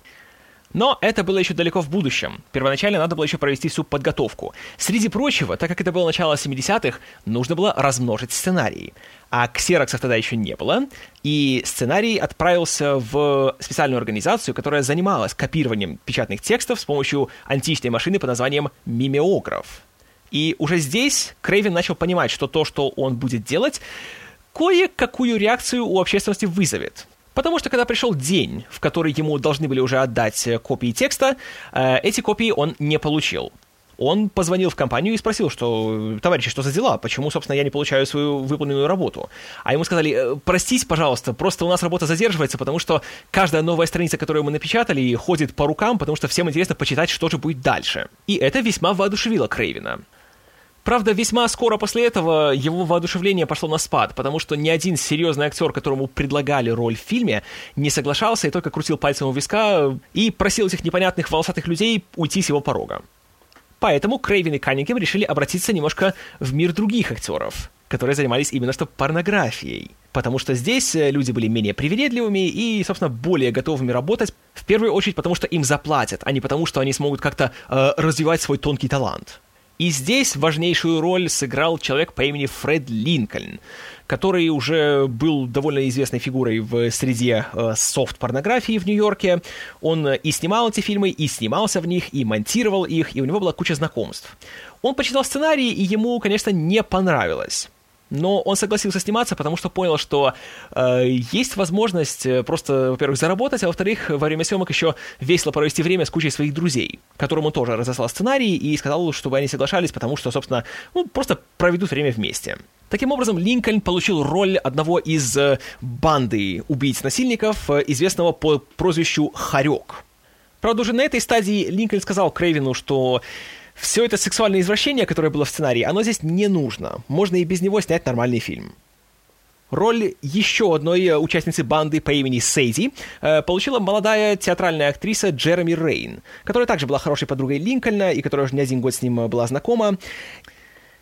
Но это было еще далеко в будущем. Первоначально надо было еще провести всю подготовку. Среди прочего, так как это было начало семидесятых, нужно было размножить сценарий. А ксероксов тогда еще не было, и сценарий отправился в специальную организацию, которая занималась копированием печатных текстов с помощью античной машины под названием «мимеограф». И уже здесь Крейвен начал понимать, что то, что он будет делать, кое-какую реакцию у общественности вызовет. Потому что когда пришел день, в который ему должны были уже отдать копии текста, эти копии он не получил. Он позвонил в компанию и спросил, что, товарищи, что за дела? Почему, собственно, я не получаю свою выполненную работу? А ему сказали, простите, пожалуйста, просто у нас работа задерживается, потому что каждая новая страница, которую мы напечатали, ходит по рукам, потому что всем интересно почитать, что же будет дальше. И это весьма воодушевило Крейвена. Правда, весьма скоро после этого его воодушевление пошло на спад, потому что ни один серьезный актер, которому предлагали роль в фильме, не соглашался и только крутил пальцем у виска и просил этих непонятных волосатых людей уйти с его порога. Поэтому Крейвен и Каннингем решили обратиться немножко в мир других актеров, которые занимались именно что порнографией, потому что здесь люди были менее привередливыми и, собственно, более готовыми работать, в первую очередь потому, что им заплатят, а не потому, что они смогут как-то э, развивать свой тонкий талант. И здесь важнейшую роль сыграл человек по имени Фред Линкольн, который уже был довольно известной фигурой в среде э, софт-порнографии в Нью-Йорке. Он и снимал эти фильмы, и снимался в них, и монтировал их, и у него была куча знакомств. Он почитал сценарий, и ему, конечно, не понравилось. Но он согласился сниматься, потому что понял, что э, есть возможность просто, во-первых, заработать, а во-вторых, во время съемок еще весело провести время с кучей своих друзей, которым он тоже разослал сценарий и сказал, чтобы они соглашались, потому что, собственно, ну, просто проведут время вместе. Таким образом, Линкольн получил роль одного из банды убийц-насильников, известного по прозвищу Хорек. Правда, уже на этой стадии Линкольн сказал Крейвену, что все это сексуальное извращение, которое было в сценарии, оно здесь не нужно. Можно и без него снять нормальный фильм. Роль еще одной участницы банды по имени Сейди получила молодая театральная актриса Джереми Рейн, которая также была хорошей подругой Линкольна и которая уже не один год с ним была знакома.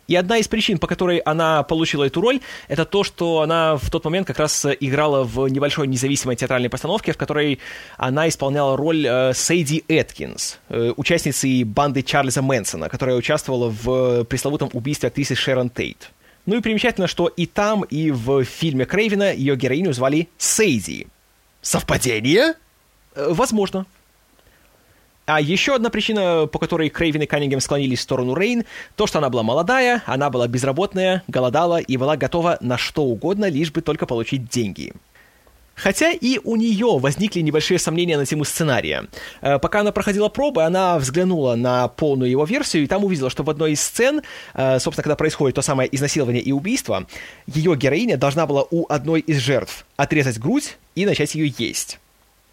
И одна из причин, по которой она получила эту роль, это то, что она в тот момент как раз играла в небольшой независимой театральной постановке, в которой она исполняла роль э, Сейди Эткинс, э, участницы банды Чарльза Мэнсона, которая участвовала в пресловутом убийстве актрисы Шэрон Тейт. Ну и примечательно, что и там, и в фильме Крейвена ее героиню звали Сейди. Совпадение? Э, возможно. А еще одна причина, по которой Крейвен и Каннингем склонились в сторону Рейн, то, что она была молодая, она была безработная, голодала и была готова на что угодно, лишь бы только получить деньги. Хотя и у нее возникли небольшие сомнения на тему сценария. Пока она проходила пробы, она взглянула на полную его версию, и там увидела, что в одной из сцен, собственно, когда происходит то самое изнасилование и убийство, ее героиня должна была у одной из жертв отрезать грудь и начать ее есть.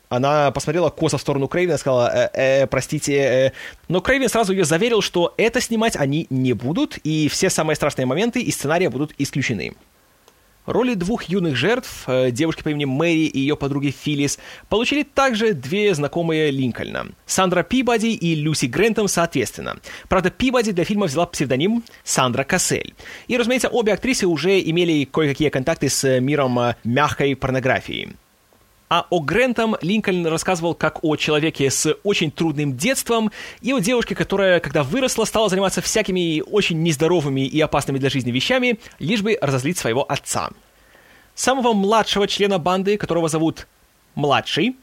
Она посмотрела косо в сторону Крейвена и сказала, э, э, простите, э. Но Крейвен сразу ее заверил, что это снимать они не будут, и все самые страшные моменты из сценария будут исключены. Роли двух юных жертв, девушки по имени Мэри и ее подруги Филлис, получили также две знакомые Линкольна, Сандра Пибоди и Люси Грэнтам соответственно. Правда, Пибоди для фильма взяла псевдоним Сандра Кассель. И, разумеется, обе актрисы уже имели кое-какие контакты с миром мягкой порнографии. А о Грэнтам Линкольн рассказывал как о человеке с очень трудным детством и о девушке, которая, когда выросла, стала заниматься всякими очень нездоровыми и опасными для жизни вещами, лишь бы разозлить своего отца. Самого младшего члена банды, которого зовут Младший,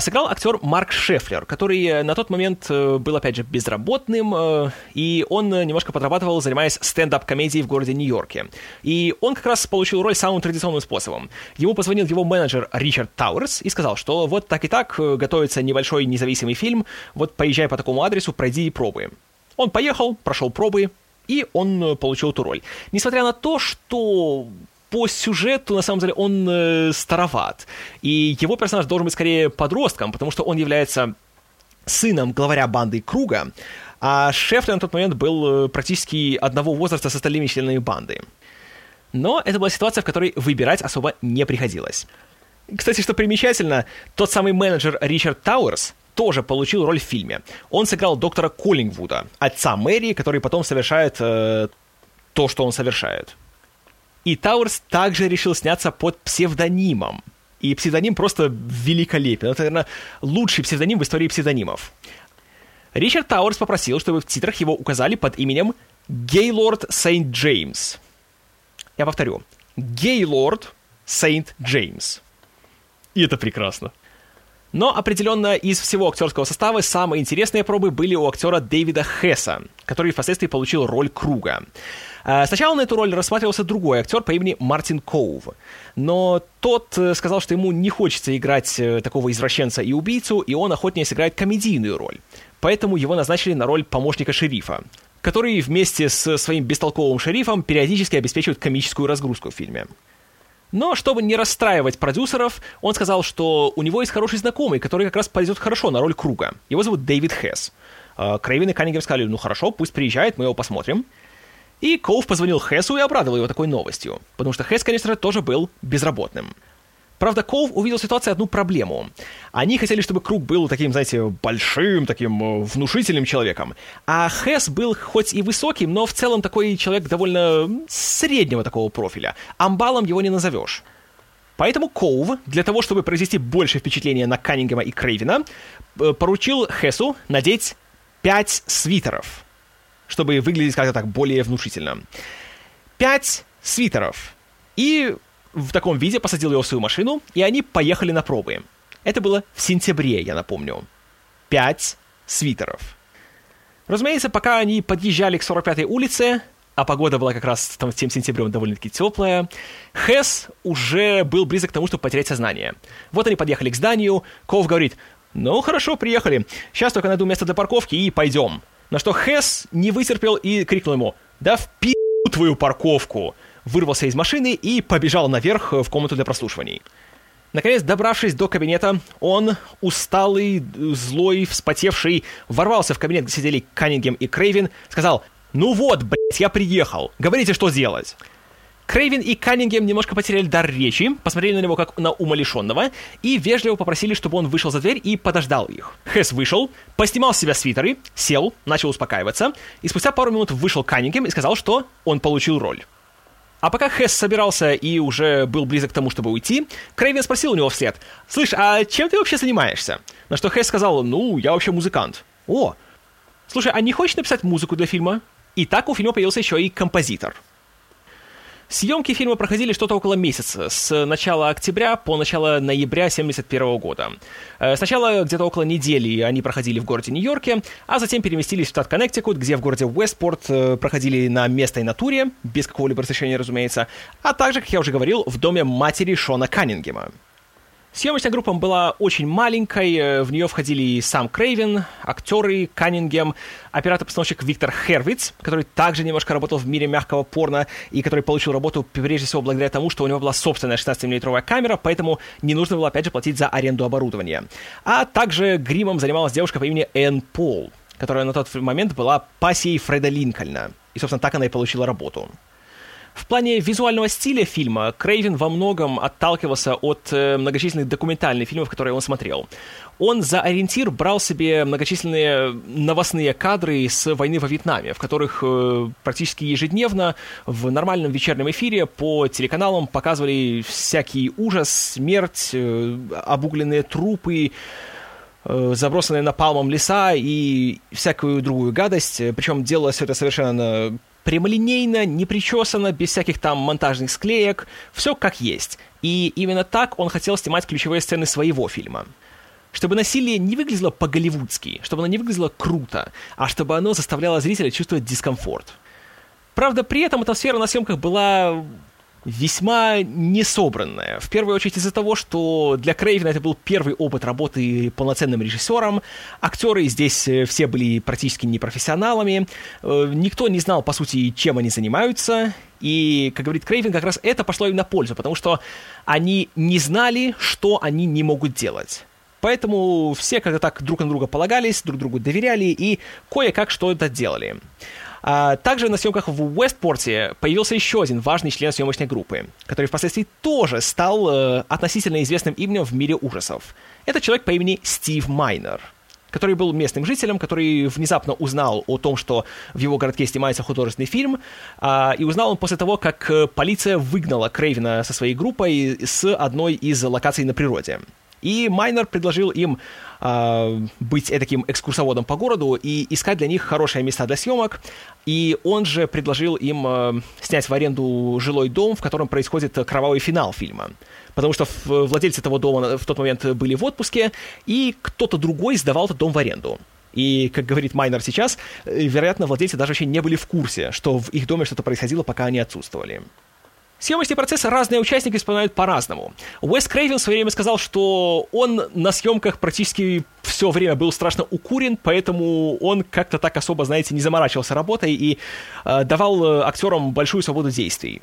сыграл актер Марк Шеффлер, который на тот момент был, опять же, безработным, и он немножко подрабатывал, занимаясь стендап-комедией в городе Нью-Йорке. И он как раз получил роль самым традиционным способом. Ему позвонил его менеджер Ричард Тауэрс и сказал, что вот так и так готовится небольшой независимый фильм, вот поезжай по такому адресу, пройди пробы. Он поехал, прошел пробы, и он получил эту роль. Несмотря на то, что по сюжету, на самом деле, он э, староват. И его персонаж должен быть скорее подростком, потому что он является сыном главаря банды Круга, а Шеффлер на тот момент был практически одного возраста с остальными членами банды. Но это была ситуация, в которой выбирать особо не приходилось. Кстати, что примечательно, тот самый менеджер Ричард Тауэрс тоже получил роль в фильме. Он сыграл доктора Коллингвуда, отца Мэри, который потом совершает э, то, что он совершает. И Тауэрс также решил сняться под псевдонимом. И псевдоним просто великолепен. Это, наверное, лучший псевдоним в истории псевдонимов. Ричард Тауэрс попросил, чтобы в титрах его указали под именем Гейлорд Сейнт Джеймс. Я повторю. Гейлорд Сейнт Джеймс. И это прекрасно. Но определенно из всего актерского состава самые интересные пробы были у актера Дэвида Хесса, который впоследствии получил роль Круга. Сначала на эту роль рассматривался другой актер по имени Мартин Коув, но тот сказал, что ему не хочется играть такого извращенца и убийцу, и он охотнее сыграет комедийную роль. Поэтому его назначили на роль помощника шерифа, который вместе со своим бестолковым шерифом периодически обеспечивает комическую разгрузку в фильме. Но, чтобы не расстраивать продюсеров, он сказал, что у него есть хороший знакомый, который как раз пойдет хорошо на роль Круга. Его зовут Дэвид Хесс. Крейвен и Каннингем сказали, ну хорошо, пусть приезжает, мы его посмотрим. И Коув позвонил Хессу и обрадовал его такой новостью, потому что Хесс, конечно же, тоже был безработным. Правда, Коув увидел в ситуации одну проблему. Они хотели, чтобы Круг был таким, знаете, большим, таким внушительным человеком. А Хесс был хоть и высоким, но в целом такой человек довольно среднего такого профиля. Амбалом его не назовешь. Поэтому Коув, для того, чтобы произвести больше впечатления на Каннингема и Крейвена, поручил Хессу надеть пять свитеров, чтобы выглядеть как-то так более внушительно. Пять свитеров. И... в таком виде посадил его в свою машину, и они поехали на пробы. Это было в сентябре, я напомню. Пять свитеров. Разумеется, пока они подъезжали к сорок пятой улице, а погода была как раз там, тем сентябрем довольно-таки теплая, Хесс уже был близок к тому, чтобы потерять сознание. Вот они подъехали к зданию, Коув говорит, ну хорошо, приехали, сейчас только найду место для парковки и пойдем. На что Хесс не вытерпел и крикнул ему, да в пи*** твою парковку! Вырвался из машины и побежал наверх в комнату для прослушиваний. Наконец, добравшись до кабинета, он, усталый, злой, вспотевший, ворвался в кабинет, где сидели Каннингем и Крейвен, сказал «Ну вот, блядь, я приехал, говорите, что делать». Крейвен и Каннингем немножко потеряли дар речи, посмотрели на него как на умалишенного и вежливо попросили, чтобы он вышел за дверь и подождал их. Хесс вышел, поснимал с себя свитеры, сел, начал успокаиваться, и спустя пару минут вышел Каннингем и сказал, что он получил роль. А пока Хесс собирался и уже был близок к тому, чтобы уйти, Крейвен спросил у него вслед, «Слышь, а чем ты вообще занимаешься?» На что Хесс сказал, «Ну, я вообще музыкант». «О, слушай, а не хочешь написать музыку для фильма?» И так у фильма появился еще и композитор. Съемки фильма проходили что-то около месяца, с начала октября по начало ноября тысяча девятьсот семьдесят первого года. Сначала где-то около недели они проходили в городе Нью-Йорке, а затем переместились в штат Коннектикут, где в городе Уэстпорт проходили на местной натуре, без какого-либо разрешения, разумеется, а также, как я уже говорил, в доме матери Шона Каннингема. Съемочная группа была очень маленькой, в нее входили сам Крейвен, актеры Каннингем, оператор-постановщик Виктор Хервиц, который также немножко работал в мире мягкого порно и который получил работу прежде всего благодаря тому, что у него была собственная шестнадцатимиллиметровая камера, поэтому не нужно было опять же платить за аренду оборудования. А также гримом занималась девушка по имени Энн Пол, которая на тот момент была пассией Фреда Линкольна, и, собственно, так она и получила работу. В плане визуального стиля фильма Крейвен во многом отталкивался от э, многочисленных документальных фильмов, которые он смотрел. Он за ориентир брал себе многочисленные новостные кадры с войны во Вьетнаме, в которых э, практически ежедневно в нормальном вечернем эфире по телеканалам показывали всякий ужас, смерть, э, обугленные трупы, забросанные напалмом леса и всякую другую гадость. Причем делалось все это совершенно прямолинейно, непричесанно, без всяких там монтажных склеек. Все как есть. И именно так он хотел снимать ключевые сцены своего фильма. Чтобы насилие не выглядело по-голливудски, чтобы оно не выглядело круто, а чтобы оно заставляло зрителя чувствовать дискомфорт. Правда, при этом атмосфера на съемках была... весьма несобранная. В первую очередь из-за того, что для Крейвена это был первый опыт работы полноценным режиссером. Актеры здесь все были практически непрофессионалами. Никто не знал, по сути, чем они занимаются. И, как говорит Крейвен, как раз это пошло им на пользу, потому что они не знали, что они не могут делать. Поэтому все как-то так друг на друга полагались, друг другу доверяли и кое-как что-то делали. А также на съемках в Уэстпорте появился еще один важный член съемочной группы, который впоследствии тоже стал э, относительно известным именем в мире ужасов. Это человек по имени Стив Майнер, который был местным жителем, который внезапно узнал о том, что в его городке снимается художественный фильм, а, и узнал он после того, как полиция выгнала Крейвена со своей группой с одной из локаций на природе. И Майнер предложил им э, быть таким экскурсоводом по городу и искать для них хорошие места для съемок. И он же предложил им э, снять в аренду жилой дом, в котором происходит кровавый финал фильма. Потому что владельцы этого дома в тот момент были в отпуске, и кто-то другой сдавал этот дом в аренду. И, как говорит Майнер сейчас, вероятно, владельцы даже вообще не были в курсе, что в их доме что-то происходило, пока они отсутствовали. Съемочный процесс разные участники вспоминают по-разному. Уэс Крейвен в свое время сказал, что он на съемках практически все время был страшно укурен, поэтому он как-то так особо, знаете, не заморачивался работой и э, давал актерам большую свободу действий.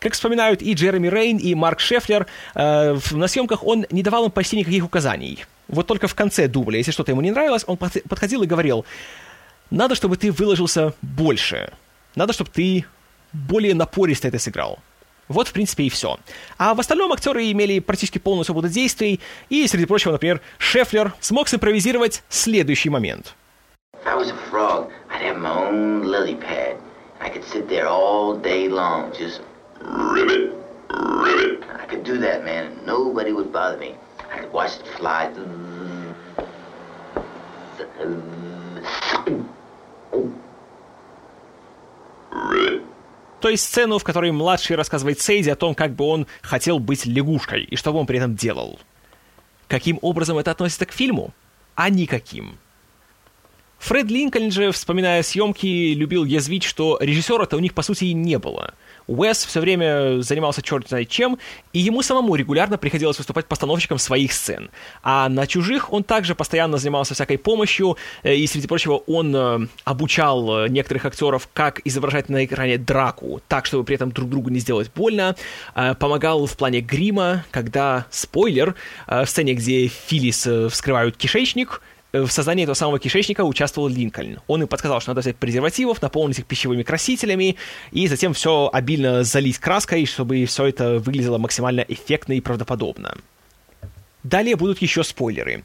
Как вспоминают и Джереми Рейн, и Марк Шеффлер, э, на съемках он не давал им почти никаких указаний. Вот только в конце дубля, если что-то ему не нравилось, он подходил и говорил: «Надо, чтобы ты выложился больше. Надо, чтобы ты более напористо это сыграл». Вот, в принципе, и все. А в остальном актеры имели практически полную свободу действий, и, среди прочего, например, Шеффлер смог симпровизировать следующий момент. То есть сцену, в которой младший рассказывает Сейди о том, как бы он хотел быть лягушкой, и что бы он при этом делал. Каким образом это относится к фильму? А никаким. Фред Линкольн же, вспоминая съемки, любил язвить, что режиссера-то у них, по сути, и не было. Уэс все время занимался черт знает чем, и ему самому регулярно приходилось выступать постановщиком своих сцен. А на чужих он также постоянно занимался всякой помощью, и, среди прочего, он обучал некоторых актеров, как изображать на экране драку, так, чтобы при этом друг другу не сделать больно, помогал в плане грима, когда, спойлер, в сцене, где Филлис вскрывают кишечник, в создании этого самого кишечника участвовал Линкольн. Он им подсказал, что надо взять презервативов, наполнить их пищевыми красителями, и затем все обильно залить краской, чтобы все это выглядело максимально эффектно и правдоподобно. Далее будут еще спойлеры.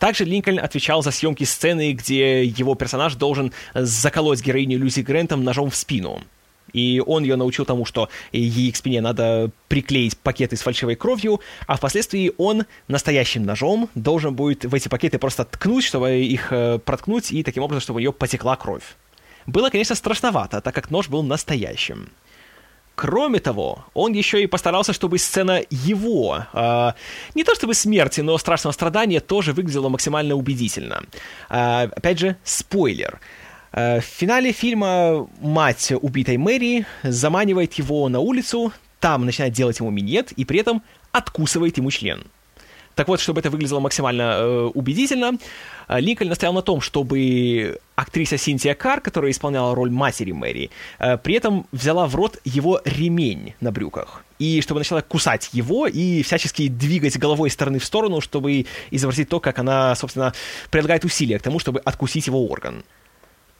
Также Линкольн отвечал за съемки сцены, где его персонаж должен заколоть героиню Люси Грэнтам ножом в спину. И он ее научил тому, что ей к спине надо приклеить пакеты с фальшивой кровью, а впоследствии он настоящим ножом должен будет в эти пакеты просто ткнуть, чтобы их проткнуть, и таким образом, чтобы у нее потекла кровь. Было, конечно, страшновато, так как нож был настоящим. Кроме того, он еще и постарался, чтобы сцена его, э, не то чтобы смерти, но страшного страдания, тоже выглядела максимально убедительно. Э, опять же, спойлер. В финале фильма мать убитой Мэри заманивает его на улицу, там начинает делать ему миньет и при этом откусывает ему член. Так вот, чтобы это выглядело максимально э, убедительно, Линкольн настоял на том, чтобы актриса Синтия Карр, которая исполняла роль матери Мэри, э, при этом взяла в рот его ремень на брюках, и чтобы начала кусать его и всячески двигать головой из стороны в сторону, чтобы изобразить то, как она, собственно, прилагает усилия к тому, чтобы откусить его орган.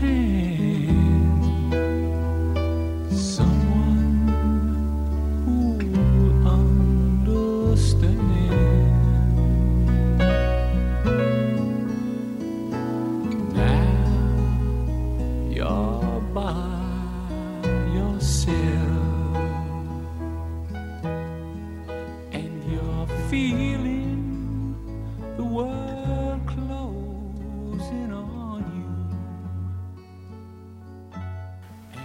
hand, someone who understands. Now you're by yourself and you're feeling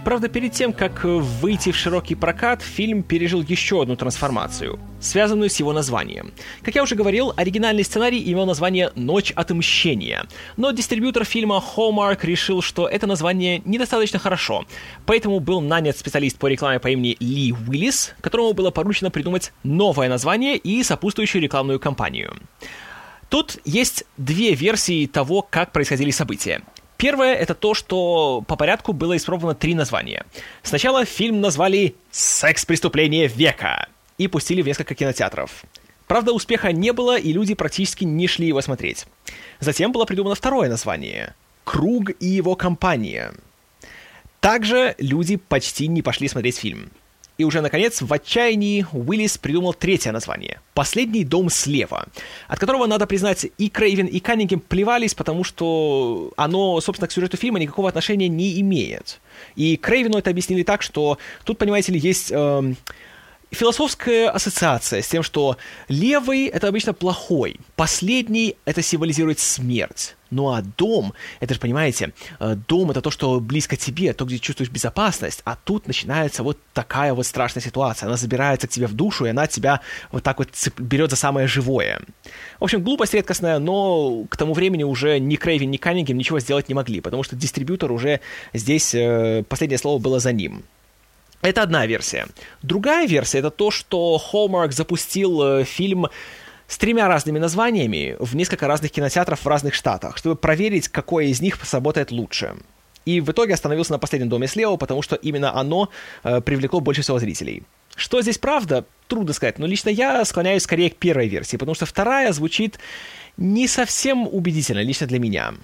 Правда, перед тем, как выйти в широкий прокат, фильм пережил еще одну трансформацию, связанную с его названием. Как я уже говорил, оригинальный сценарий имел название «Ночь отмщения», но дистрибьютор фильма Hallmark решил, что это название недостаточно хорошо, поэтому был нанят специалист по рекламе по имени Ли Уиллис, которому было поручено придумать новое название и сопутствующую рекламную кампанию. Тут есть две версии того, как происходили события. Первое — это то, что по порядку было испробовано три названия. Сначала фильм назвали «Секс-преступление века» и пустили в несколько кинотеатров. Правда, успеха не было, и люди практически не шли его смотреть. Затем было придумано второе название — «Круг и его компания». Также люди почти не пошли смотреть фильм. И уже, наконец, в отчаянии Уиллис придумал третье название — «Последний дом слева», от которого, надо признать, и Крейвен, и Каннингем плевались, потому что оно, собственно, к сюжету фильма никакого отношения не имеет. И Крейвену это объяснили так, что тут, понимаете ли, есть э, философская ассоциация с тем, что левый — это обычно плохой, последний — это символизирует смерть. Ну а дом, это же, понимаете, дом — это то, что близко тебе, то, где чувствуешь безопасность, а тут начинается вот такая вот страшная ситуация. Она забирается к тебе в душу, и она тебя вот так вот цеп- берет за самое живое. В общем, глупость редкостная, но к тому времени уже ни Крейвен, ни Каннингем ничего сделать не могли, потому что дистрибьютор уже здесь, э, последнее слово было за ним. Это одна версия. Другая версия — это то, что Hallmark запустил э, фильм с тремя разными названиями в несколько разных кинотеатров в разных штатах, чтобы проверить, какое из них сработает лучше. И в итоге остановился на «Последнем доме слева», потому что именно оно э, привлекло больше всего зрителей. Что здесь правда, трудно сказать, но лично я склоняюсь скорее к первой версии, потому что вторая звучит не совсем убедительно лично для меня.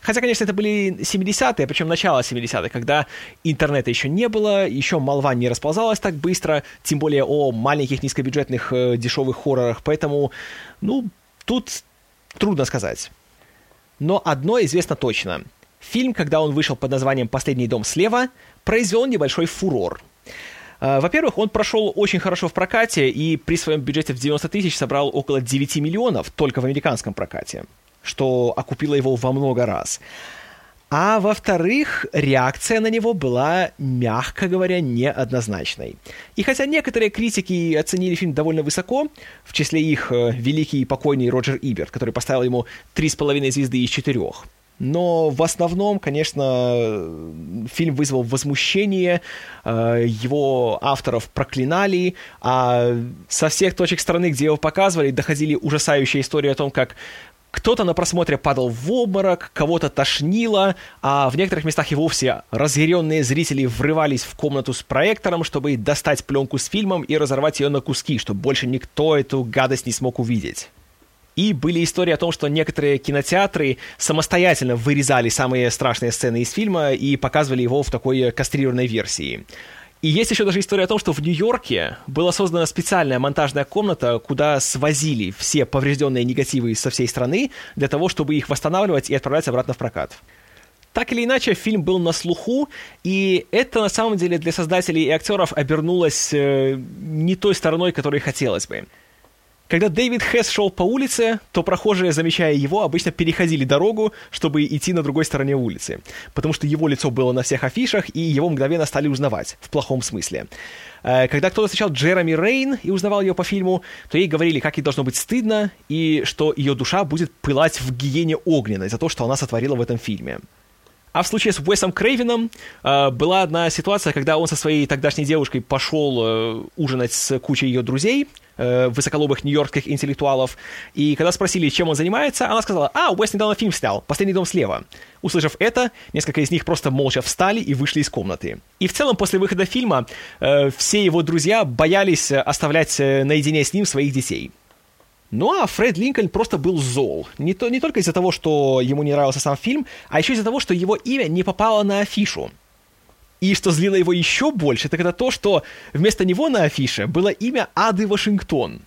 Хотя, конечно, это были семидесятые, причем начало семидесятых, когда интернета еще не было, еще молва не расползалась так быстро, тем более о маленьких низкобюджетных э, дешевых хоррорах, поэтому, ну, тут трудно сказать. Но одно известно точно. Фильм, когда он вышел под названием «Последний дом слева», произвел небольшой фурор. Во-первых, он прошел очень хорошо в прокате и при своем бюджете в девяносто тысяч собрал около девять миллионов только в американском прокате, что окупило его во много раз. А во-вторых, реакция на него была, мягко говоря, неоднозначной. И хотя некоторые критики оценили фильм довольно высоко, в числе их великий и покойный Роджер Иберт, который поставил ему три с половиной звезды из четырёх, но в основном, конечно, фильм вызвал возмущение, его авторов проклинали, а со всех точек страны, где его показывали, доходили ужасающие истории о том, как кто-то на просмотре падал в обморок, кого-то тошнило, а в некоторых местах и вовсе разъяренные зрители врывались в комнату с проектором, чтобы достать пленку с фильмом и разорвать ее на куски, чтобы больше никто эту гадость не смог увидеть. И были истории о том, что некоторые кинотеатры самостоятельно вырезали самые страшные сцены из фильма и показывали его в такой кастрированной версии. И есть еще даже история о том, что в Нью-Йорке была создана специальная монтажная комната, куда свозили все поврежденные негативы со всей страны для того, чтобы их восстанавливать и отправлять обратно в прокат. Так или иначе, фильм был на слуху, и это, на самом деле, для создателей и актеров обернулось э, не той стороной, которой хотелось бы. Когда Дэвид Хесс шел по улице, то прохожие, замечая его, обычно переходили дорогу, чтобы идти на другой стороне улицы, потому что его лицо было на всех афишах, и его мгновенно стали узнавать, в плохом смысле. Когда кто-то встречал Джереми Рейн и узнавал ее по фильму, то ей говорили, как ей должно быть стыдно, и что ее душа будет пылать в гиене огненной за то, что она сотворила в этом фильме. А в случае с Уэсом Крейвеном э, была одна ситуация, когда он со своей тогдашней девушкой пошел э, ужинать с кучей ее друзей, э, высоколобых нью-йоркских интеллектуалов, и когда спросили, чем он занимается, она сказала: «А, Уэс недавно фильм снял, «Последний дом слева». Услышав это, несколько из них просто молча встали и вышли из комнаты. И в целом, после выхода фильма, э, все его друзья боялись оставлять наедине с ним своих детей. Ну а Фред Линкольн просто был зол. Не, то, не только из-за того, что ему не нравился сам фильм, а еще из-за того, что его имя не попало на афишу. И что злило его еще больше, так это то, что вместо него на афише было имя Ады Вашингтон.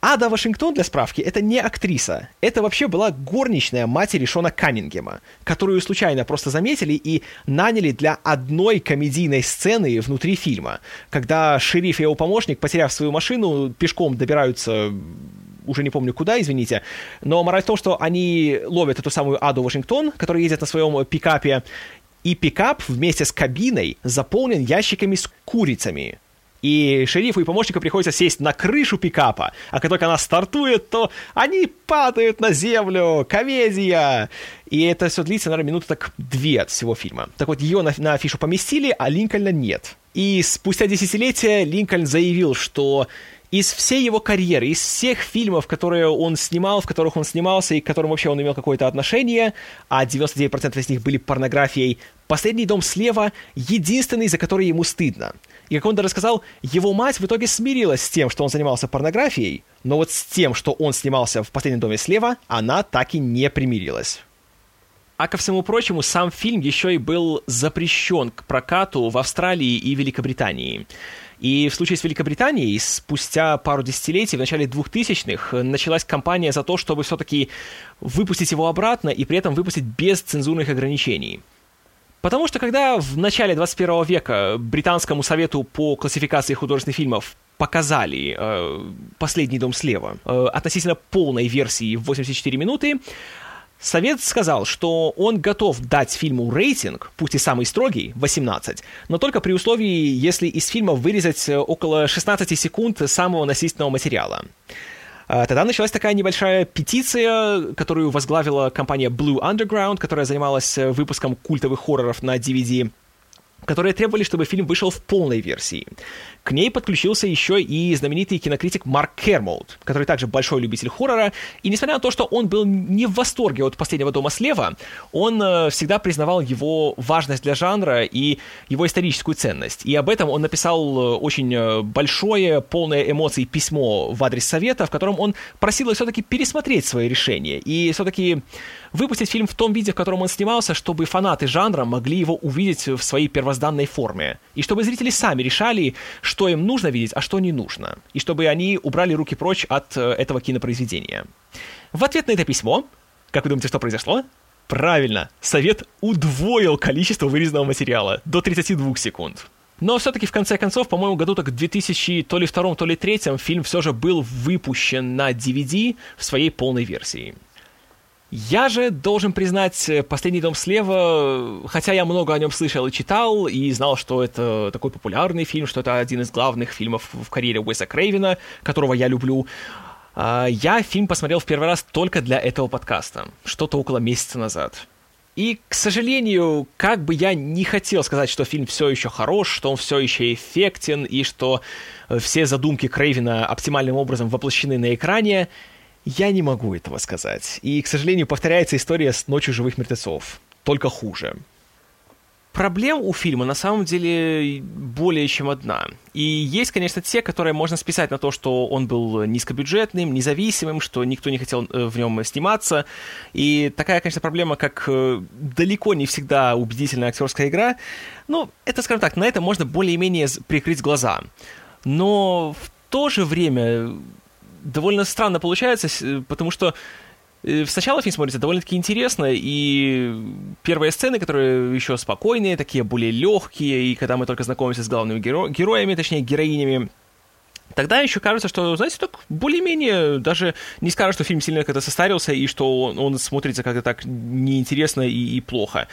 Ада Вашингтон, для справки, это не актриса. Это вообще была горничная матери Шона Каннингема, которую случайно просто заметили и наняли для одной комедийной сцены внутри фильма, когда шериф и его помощник, потеряв свою машину, пешком добираются... уже не помню куда, извините, но мораль в том, что они ловят эту самую Аду Вашингтон, которая ездит на своем пикапе, и пикап вместе с кабиной заполнен ящиками с курицами. И шерифу и помощнику приходится сесть на крышу пикапа, а как только она стартует, то они падают на землю. Комедия! И это все длится, наверное, минуты так две от всего фильма. Так вот, ее на, на афишу поместили, а Линкольна нет. И спустя десятилетия Линкольн заявил, что... из всей его карьеры, из всех фильмов, которые он снимал, в которых он снимался и к которым вообще он имел какое-то отношение, а девяносто девять процентов из них были порнографией, «Последний дом слева» — единственный, за который ему стыдно. И, как он даже сказал, его мать в итоге смирилась с тем, что он занимался порнографией, но вот с тем, что он снимался в «Последнем доме слева», она так и не примирилась. А ко всему прочему, сам фильм еще и был запрещен к прокату в Австралии и Великобритании. И в случае с Великобританией, спустя пару десятилетий, в начале двухтысячных, началась кампания за то, чтобы все-таки выпустить его обратно и при этом выпустить без цензурных ограничений. Потому что когда в начале двадцать первого века британскому совету по классификации художественных фильмов показали э, «Последний дом слева» э, относительно полной версии в восемьдесят четыре минуты, совет сказал, что он готов дать фильму рейтинг, пусть и самый строгий, восемнадцать, но только при условии, если из фильма вырезать около шестнадцати секунд самого насильственного материала. Тогда началась такая небольшая петиция, которую возглавила компания Blue Underground, которая занималась выпуском культовых хорроров на ди ви ди, которые требовали, чтобы фильм вышел в полной версии. К ней подключился еще и знаменитый кинокритик Марк Кермоут, который также большой любитель хоррора, и несмотря на то, что он был не в восторге от «Последнего дома слева», он всегда признавал его важность для жанра и его историческую ценность. И об этом он написал очень большое, полное эмоций письмо в адрес совета, в котором он просил все-таки пересмотреть свои решения и все-таки выпустить фильм в том виде, в котором он снимался, чтобы фанаты жанра могли его увидеть в своей первозданной форме, и чтобы зрители сами решали, что им нужно видеть, а что не нужно, и чтобы они убрали руки прочь от этого кинопроизведения. В ответ на это письмо, как вы думаете, что произошло? Правильно, совет удвоил количество вырезанного материала до тридцати двух секунд. Но все-таки, в конце концов, по-моему, году так в две тысячи втором, то ли две тысячи третьем фильм все же был выпущен на ди ви ди в своей полной версии. Я же должен признать, «Последний дом слева», хотя я много о нем слышал и читал, и знал, что это такой популярный фильм, что это один из главных фильмов в карьере Уэса Крейвена, которого я люблю, я фильм посмотрел в первый раз только для этого подкаста, что-то около месяца назад. И, к сожалению, как бы я не хотел сказать, что фильм все еще хорош, что он все еще эффектен, и что все задумки Крейвена оптимальным образом воплощены на экране, я не могу этого сказать. И, к сожалению, повторяется история с «Ночью живых мертвецов». Только хуже. Проблем у фильма на самом деле более чем одна. И есть, конечно, те, которые можно списать на то, что он был низкобюджетным, независимым, что никто не хотел в нем сниматься. И такая, конечно, проблема, как далеко не всегда убедительная актерская игра. Ну, это, скажем так, на это можно более-менее прикрыть глаза. Но в то же время... довольно странно получается, потому что Сначала фильм смотрится довольно-таки интересно, и первые сцены, которые еще спокойные, такие более легкие, и когда мы только знакомимся с главными геро- героями, точнее, героинями, тогда еще кажется, что, знаете, так более-менее, даже не скажу, что фильм сильно как-то состарился, и что он, он смотрится как-то так неинтересно и, и плохо.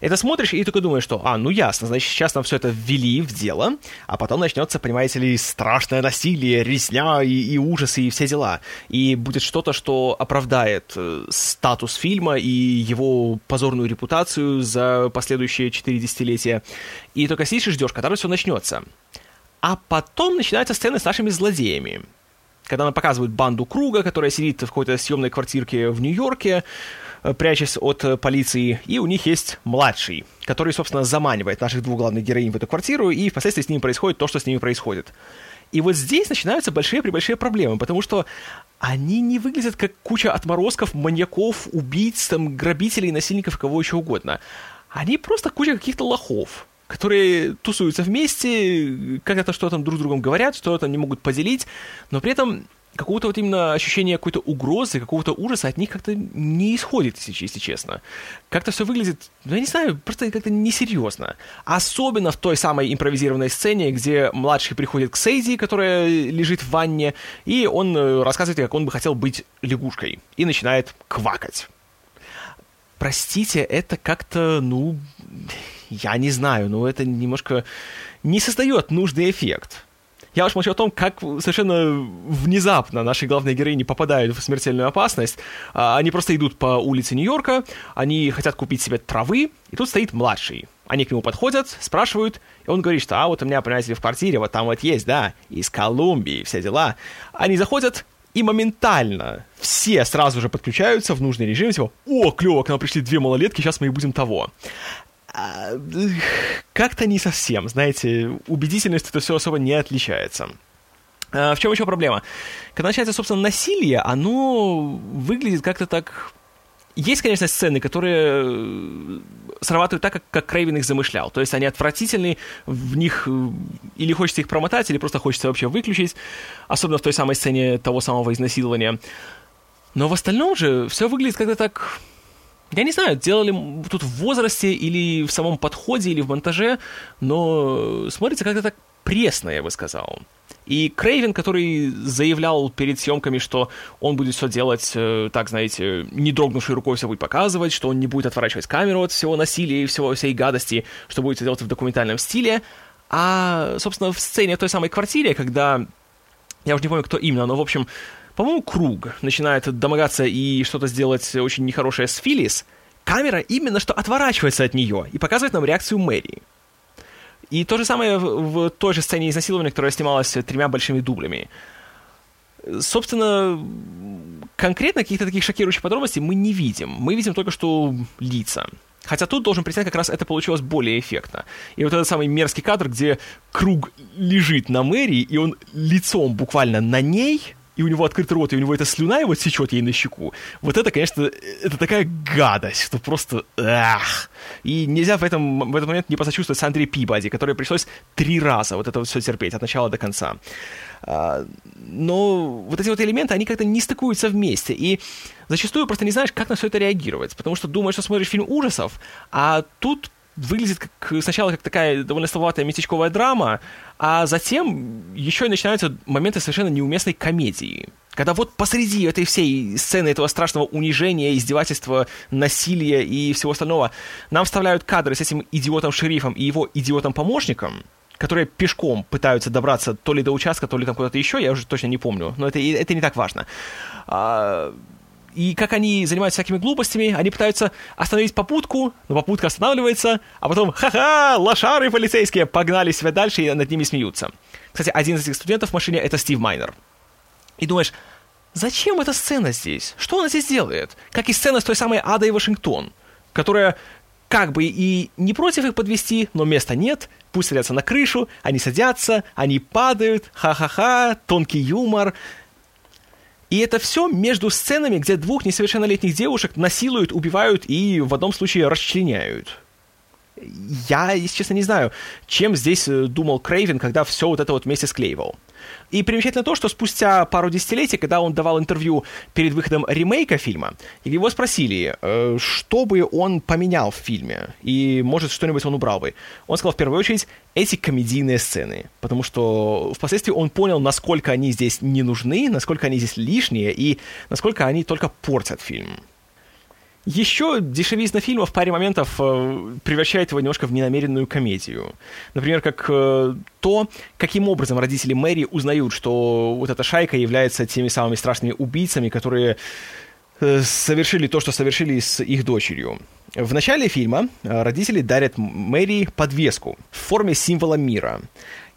Это смотришь, и только думаешь, что, а, ну ясно, значит, сейчас нам все это ввели в дело, а потом начнется, понимаете ли, страшное насилие, резня и, и ужасы, и все дела. И будет что-то, что оправдает статус фильма и его позорную репутацию за последующие четыре десятилетия. И только сидишь и ждешь, когда все начнется. А потом начинаются сцены с нашими злодеями. Когда нам показывают банду Круга, которая сидит в какой-то съемной квартирке в Нью-Йорке, прячась от полиции, и у них есть младший, который, собственно, заманивает наших двух главных героинь в эту квартиру, и впоследствии с ними происходит то, что с ними происходит. И вот здесь начинаются большие-пребольшие проблемы, потому что они не выглядят как куча отморозков, маньяков, убийц, там, грабителей, насильников, кого еще угодно. Они просто куча каких-то лохов, которые тусуются вместе, как-то что там друг с другом говорят, что там не могут поделить, но при этом какого-то вот именно ощущения какой-то угрозы, какого-то ужаса от них как-то не исходит, если честно. Как-то все выглядит, ну, я не знаю, просто как-то несерьезно. Особенно в той самой импровизированной сцене, где младший приходит к Сейди, которая лежит в ванне, и он рассказывает, как он бы хотел быть лягушкой, и начинает квакать. Простите, это как-то, ну... Я не знаю, но это немножко не создает нужный эффект. Я уж молчу о том, как совершенно внезапно наши главные героини попадают в смертельную опасность. Они просто идут по улице Нью-Йорка, они хотят купить себе травы, и тут стоит младший. Они к нему подходят, спрашивают, и он говорит, что «А, вот у меня, понимаете, в квартире, вот там вот есть, да, из Колумбии, все дела». Они заходят, и моментально все сразу же подключаются в нужный режим, типа «О, клево, к нам пришли две малолетки, сейчас мы и будем того». Как-то не совсем, знаете, убедительность это все особо не отличается. В чем еще проблема? Когда начинается, собственно, насилие, оно выглядит как-то так... Есть, конечно, сцены, которые срабатывают так, как, как Крейвен их замышлял. То есть они отвратительны, в них или хочется их промотать, или просто хочется вообще выключить, особенно в той самой сцене того самого изнасилования. Но в остальном же все выглядит как-то так... Я не знаю, делали тут в возрасте или в самом подходе, или в монтаже, но смотрится как-то так пресно, я бы сказал. И Крейвен, который заявлял перед съемками, что он будет все делать, так, знаете, не дрогнувшей рукой все будет показывать, что он не будет отворачивать камеру от всего насилия и всего, всей гадости, что будет все делать в документальном стиле. А, собственно, в сцене в той самой квартире, когда... Я уже не помню, кто именно, но, в общем... По-моему, Круг начинает домогаться и что-то сделать очень нехорошее с Филлис. Камера именно что отворачивается от нее и показывает нам реакцию Мэри. И то же самое в той же сцене изнасилования, которая снималась тремя большими дублями. Собственно, конкретно каких-то таких шокирующих подробностей мы не видим. Мы видим только что лица. Хотя тут, должен признать, как раз это получилось более эффектно. И вот этот самый мерзкий кадр, где Круг лежит на Мэри, и он лицом буквально на ней... и у него открыт рот, и у него эта слюна его сечет ей на щеку, вот это, конечно, это такая гадость, что просто эх. И нельзя в, этом, в этот момент не посочувствовать Сандре Пибоди, которой пришлось три раза вот это вот все терпеть от начала до конца. Но вот эти вот элементы, они как-то не стыкуются вместе, и зачастую просто не знаешь, как на все это реагировать, потому что думаешь, что смотришь фильм ужасов, а тут выглядит как, сначала как такая довольно слабоватая местечковая драма, а затем еще и начинаются моменты совершенно неуместной комедии. Когда вот посреди этой всей сцены, этого страшного унижения, издевательства, насилия и всего остального, нам вставляют кадры с этим идиотом-шерифом и его идиотом-помощником, которые пешком пытаются добраться то ли до участка, то ли там куда-то еще, я уже точно не помню, но это, это не так важно. А... И как они занимаются всякими глупостями, они пытаются остановить попутку, но попутка останавливается, а потом «Ха-ха! Лошары полицейские!» Погнали себя дальше и над ними смеются. Кстати, один из этих студентов в машине — это Стив Майнер. И думаешь, зачем эта сцена здесь? Что она здесь делает? Как и сцена с той самой Адой Вашингтон, которая как бы и не против их подвести, но места нет, пусть садятся на крышу, они садятся, они падают, ха-ха-ха, тонкий юмор... И это все между сценами, где двух несовершеннолетних девушек насилуют, убивают и в одном случае расчленяют. Я, если честно, не знаю, чем здесь думал Крейвен, когда все вот это вот вместе склеивал. И примечательно то, что спустя пару десятилетий, когда он давал интервью перед выходом ремейка фильма, его спросили, что бы он поменял в фильме, и, может, что-нибудь он убрал бы. Он сказал, в первую очередь, эти комедийные сцены, потому что впоследствии он понял, насколько они здесь не нужны, насколько они здесь лишние, и насколько они только портят фильм. Еще дешевизна фильма в паре моментов э, превращает его немножко в ненамеренную комедию. Например, как э, то, каким образом родители Мэри узнают, что вот эта шайка является теми самыми страшными убийцами, которые э, совершили то, что совершили с их дочерью. В начале фильма э, родители дарят Мэри подвеску в форме символа мира.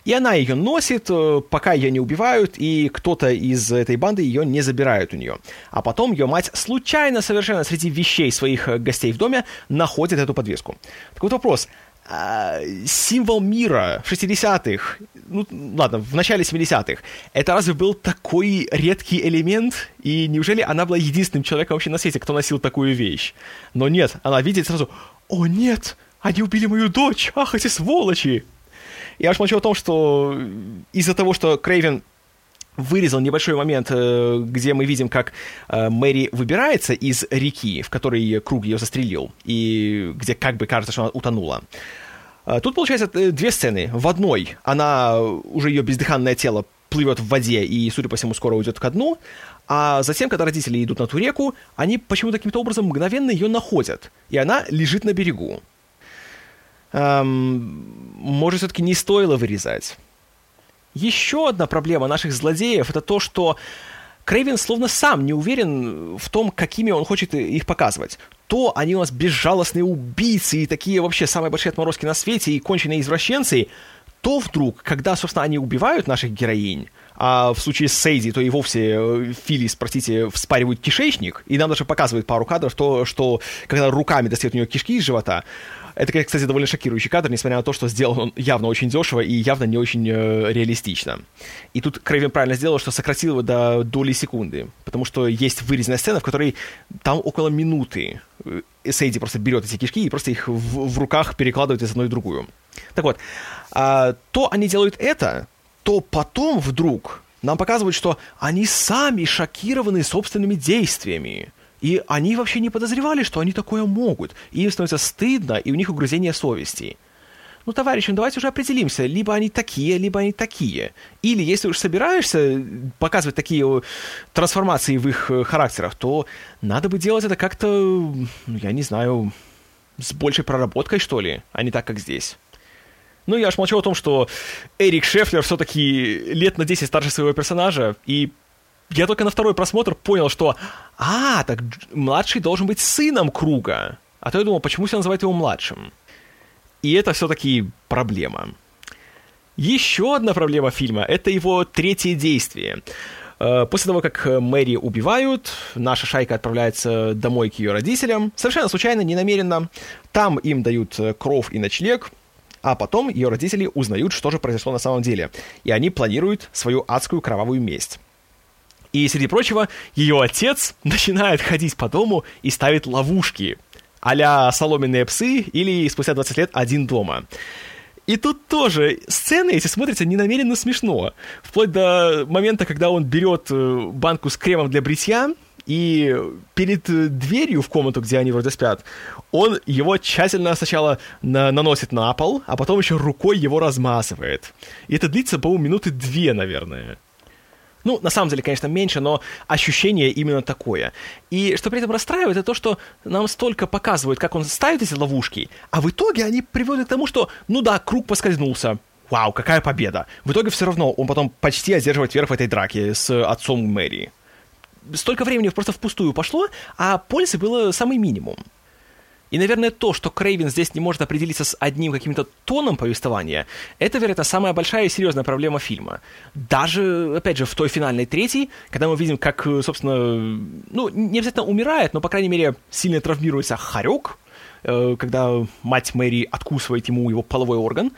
И она ее носит, пока ее не убивают, и кто-то из этой банды ее не забирает у нее. А потом ее мать случайно совершенно среди вещей своих гостей в доме находит эту подвеску. Так вот вопрос. А, символ мира в шестидесятых, ну ладно, в начале семидесятых, это разве был такой редкий элемент? И неужели она была единственным человеком вообще на свете, кто носил такую вещь? Но нет, она видит сразу, о нет, они убили мою дочь, ах эти сволочи! Я уж молчу о том, что из-за того, что Крейвен вырезал небольшой момент, где мы видим, как Мэри выбирается из реки, в которой Круг ее застрелил, и где как бы кажется, что она утонула. Тут, получается, две сцены. В одной она, уже ее бездыханное тело плывет в воде и, судя по всему, скоро уйдет ко дну, а затем, когда родители идут на ту реку, они почему-то каким-то образом мгновенно ее находят, и она лежит на берегу. Эм, может, все-таки не стоило вырезать. Еще одна проблема наших злодеев — это то, что Крейвен словно сам не уверен в том, какими он хочет их показывать. То они у нас безжалостные убийцы и такие вообще самые большие отморозки на свете и конченые извращенцы, то вдруг, когда, собственно, они убивают наших героинь, а в случае с Сейди, то и вовсе Филлис, простите, вспаривают кишечник, и нам даже показывают пару кадров, то, что когда руками достает у нее кишки из живота. Это, кстати, довольно шокирующий кадр, несмотря на то, что сделан он явно очень дешево и явно не очень э, реалистично. И тут Крейвен правильно сделал, что сократил его до доли секунды, потому что есть вырезанная сцена, в которой там около минуты Сейди просто берет эти кишки и просто их в, в руках перекладывает из одной в другую. Так вот, э, то они делают это, то потом вдруг нам показывают, что они сами шокированы собственными действиями. И они вообще не подозревали, что они такое могут. И им становится стыдно, и у них угрызение совести. Ну, товарищи, ну давайте уже определимся. Либо они такие, либо они такие. Или если уж собираешься показывать такие трансформации в их характерах, то надо бы делать это как-то, ну, я не знаю, с большей проработкой, что ли, а не так, как здесь. Ну, я аж молчу о том, что Эрик Шеффлер все-таки лет на десять старше своего персонажа, и я только на второй просмотр понял, что «А, так младший должен быть сыном Круга». А то я думал, почему все называют его младшим? И это все-таки проблема. Еще одна проблема фильма — это его третье действие. После того, как Мэри убивают, наша шайка отправляется домой к ее родителям. Совершенно случайно, ненамеренно. Там им дают кров и ночлег. А потом ее родители узнают, что же произошло на самом деле. И они планируют свою адскую кровавую месть. И, среди прочего, ее отец начинает ходить по дому и ставит ловушки, а-ля «Соломенные псы» или «Спустя двадцать лет один дома». И тут тоже сцены, если смотрите, ненамеренно смешно. Вплоть до момента, когда он берет банку с кремом для бритья, и перед дверью в комнату, где они вроде спят, он его тщательно сначала на- наносит на пол, а потом еще рукой его размазывает. И это длится, по-моему, минуты две, наверное. Ну, на самом деле, конечно, меньше, но ощущение именно такое. И что при этом расстраивает, это то, что нам столько показывают, как он ставит эти ловушки, а в итоге они приводят к тому, что, ну да, Круг поскользнулся. Вау, какая победа. В итоге все равно он потом почти одерживает верх в этой драке с отцом Мэри. Столько времени просто впустую пошло, а пользы было самый минимум. И, наверное, то, что Крейвен здесь не может определиться с одним каким-то тоном повествования, это, вероятно, самая большая и серьезная проблема фильма. Даже, опять же, в той финальной третьей, когда мы видим, как, собственно, ну, не обязательно умирает, но, по крайней мере, сильно травмируется хорек, когда мать Мэри откусывает ему его половой орган.